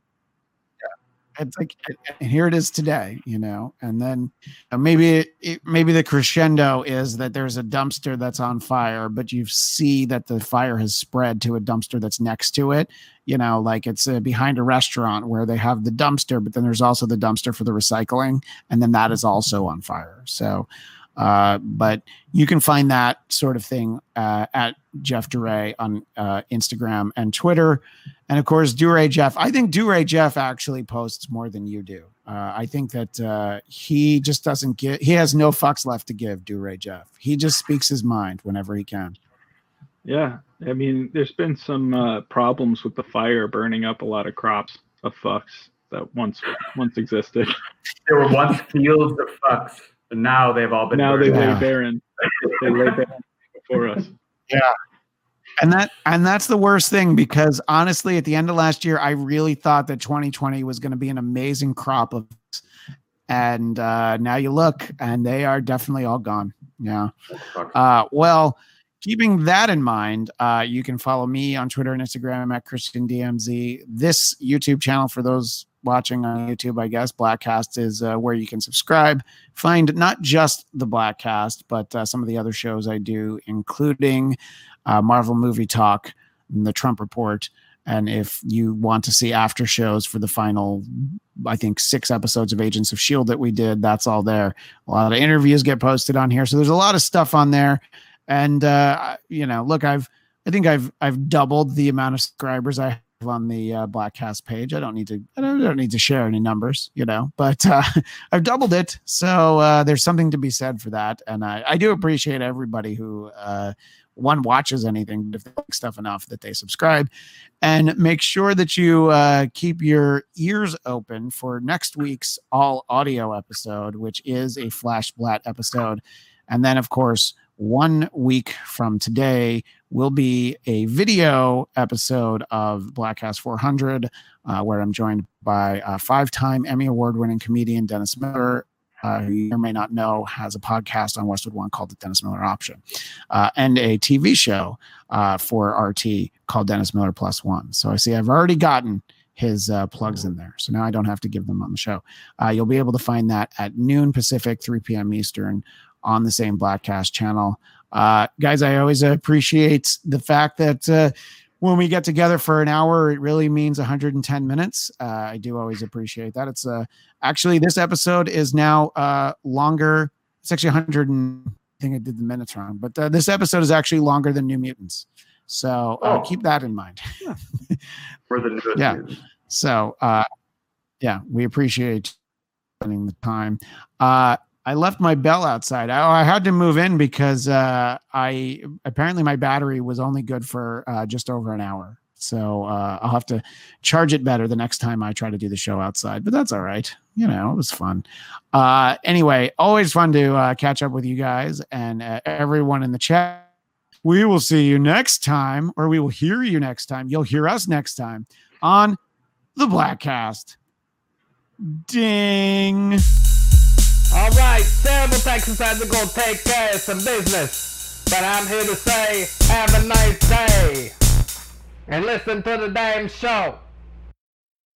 it's like, and here it is today, and then maybe the crescendo is that there's a dumpster that's on fire, but you see that the fire has spread to a dumpster that's next to it, like it's behind a restaurant where they have the dumpster, but then there's also the dumpster for the recycling. And then that is also on fire. So, but you can find that sort of thing at Jeff DeRay on Instagram and Twitter. And of course, DeRay Jeff. I think DeRay Jeff actually posts more than you do. I think that he just doesn't give. He has no fucks left to give, DeRay Jeff. He just speaks his mind whenever he can. Yeah. I mean, there's been some problems with the fire burning up a lot of crops of fucks that once existed. There were once fields of fucks. And now they've all been lay barren. They lay barren before us. Yeah. And that's the worst thing, because honestly, at the end of last year, I really thought that 2020 was going to be an amazing crop of, and now you look and they are definitely all gone. Yeah. Well, keeping that in mind, you can follow me on Twitter and Instagram at ChristianDMZ. This YouTube channel, for those watching on YouTube, I guess, Blackcast is where you can subscribe, find not just the Blackcast, but some of the other shows I do, including Marvel Movie Talk and the Trump Report. And if you want to see after shows for the final, I think, 6 episodes of Agents of S.H.I.E.L.D. that we did, that's all there. A lot of interviews get posted on here. So there's a lot of stuff on there. And, look, I think I've doubled the amount of subscribers I have on the Blackcast page. I don't need to share any numbers, but I've doubled it, so there's something to be said for that. And I do appreciate everybody who one watches anything, if they like stuff enough that they subscribe. And make sure that you keep your ears open for next week's all audio episode, which is a Flash Blatt episode. And then, of course, 1 week from today will be a video episode of Blackcast 400, where I'm joined by 5-time Emmy Award-winning comedian Dennis Miller, who you may not know has a podcast on Westwood One called The Dennis Miller Option, and a TV show for RT called Dennis Miller Plus One. So I see I've already gotten his plugs in there. So now I don't have to give them on the show. You'll be able to find that at noon Pacific, 3 p.m. Eastern, on the same Blackcast channel. Guys, I always appreciate the fact that when we get together for an hour, it really means 110 minutes. I do always appreciate that. It's actually, this episode is now longer. It's actually 100 and I think I did the minutes wrong, but this episode is actually longer than New Mutants. So keep that in mind. Yeah. For the New Mutants. So we appreciate spending the time. I left my bell outside. I had to move in because apparently my battery was only good for just over an hour. So I'll have to charge it better the next time I try to do the show outside. But that's all right. It was fun. Anyway, always fun to catch up with you guys and everyone in the chat. We will see you next time, or we will hear you next time. You'll hear us next time on the Blackcast. Ding. All right, several taxis had to go take care of some business, but I'm here to say, have a nice day, and listen to the damn show.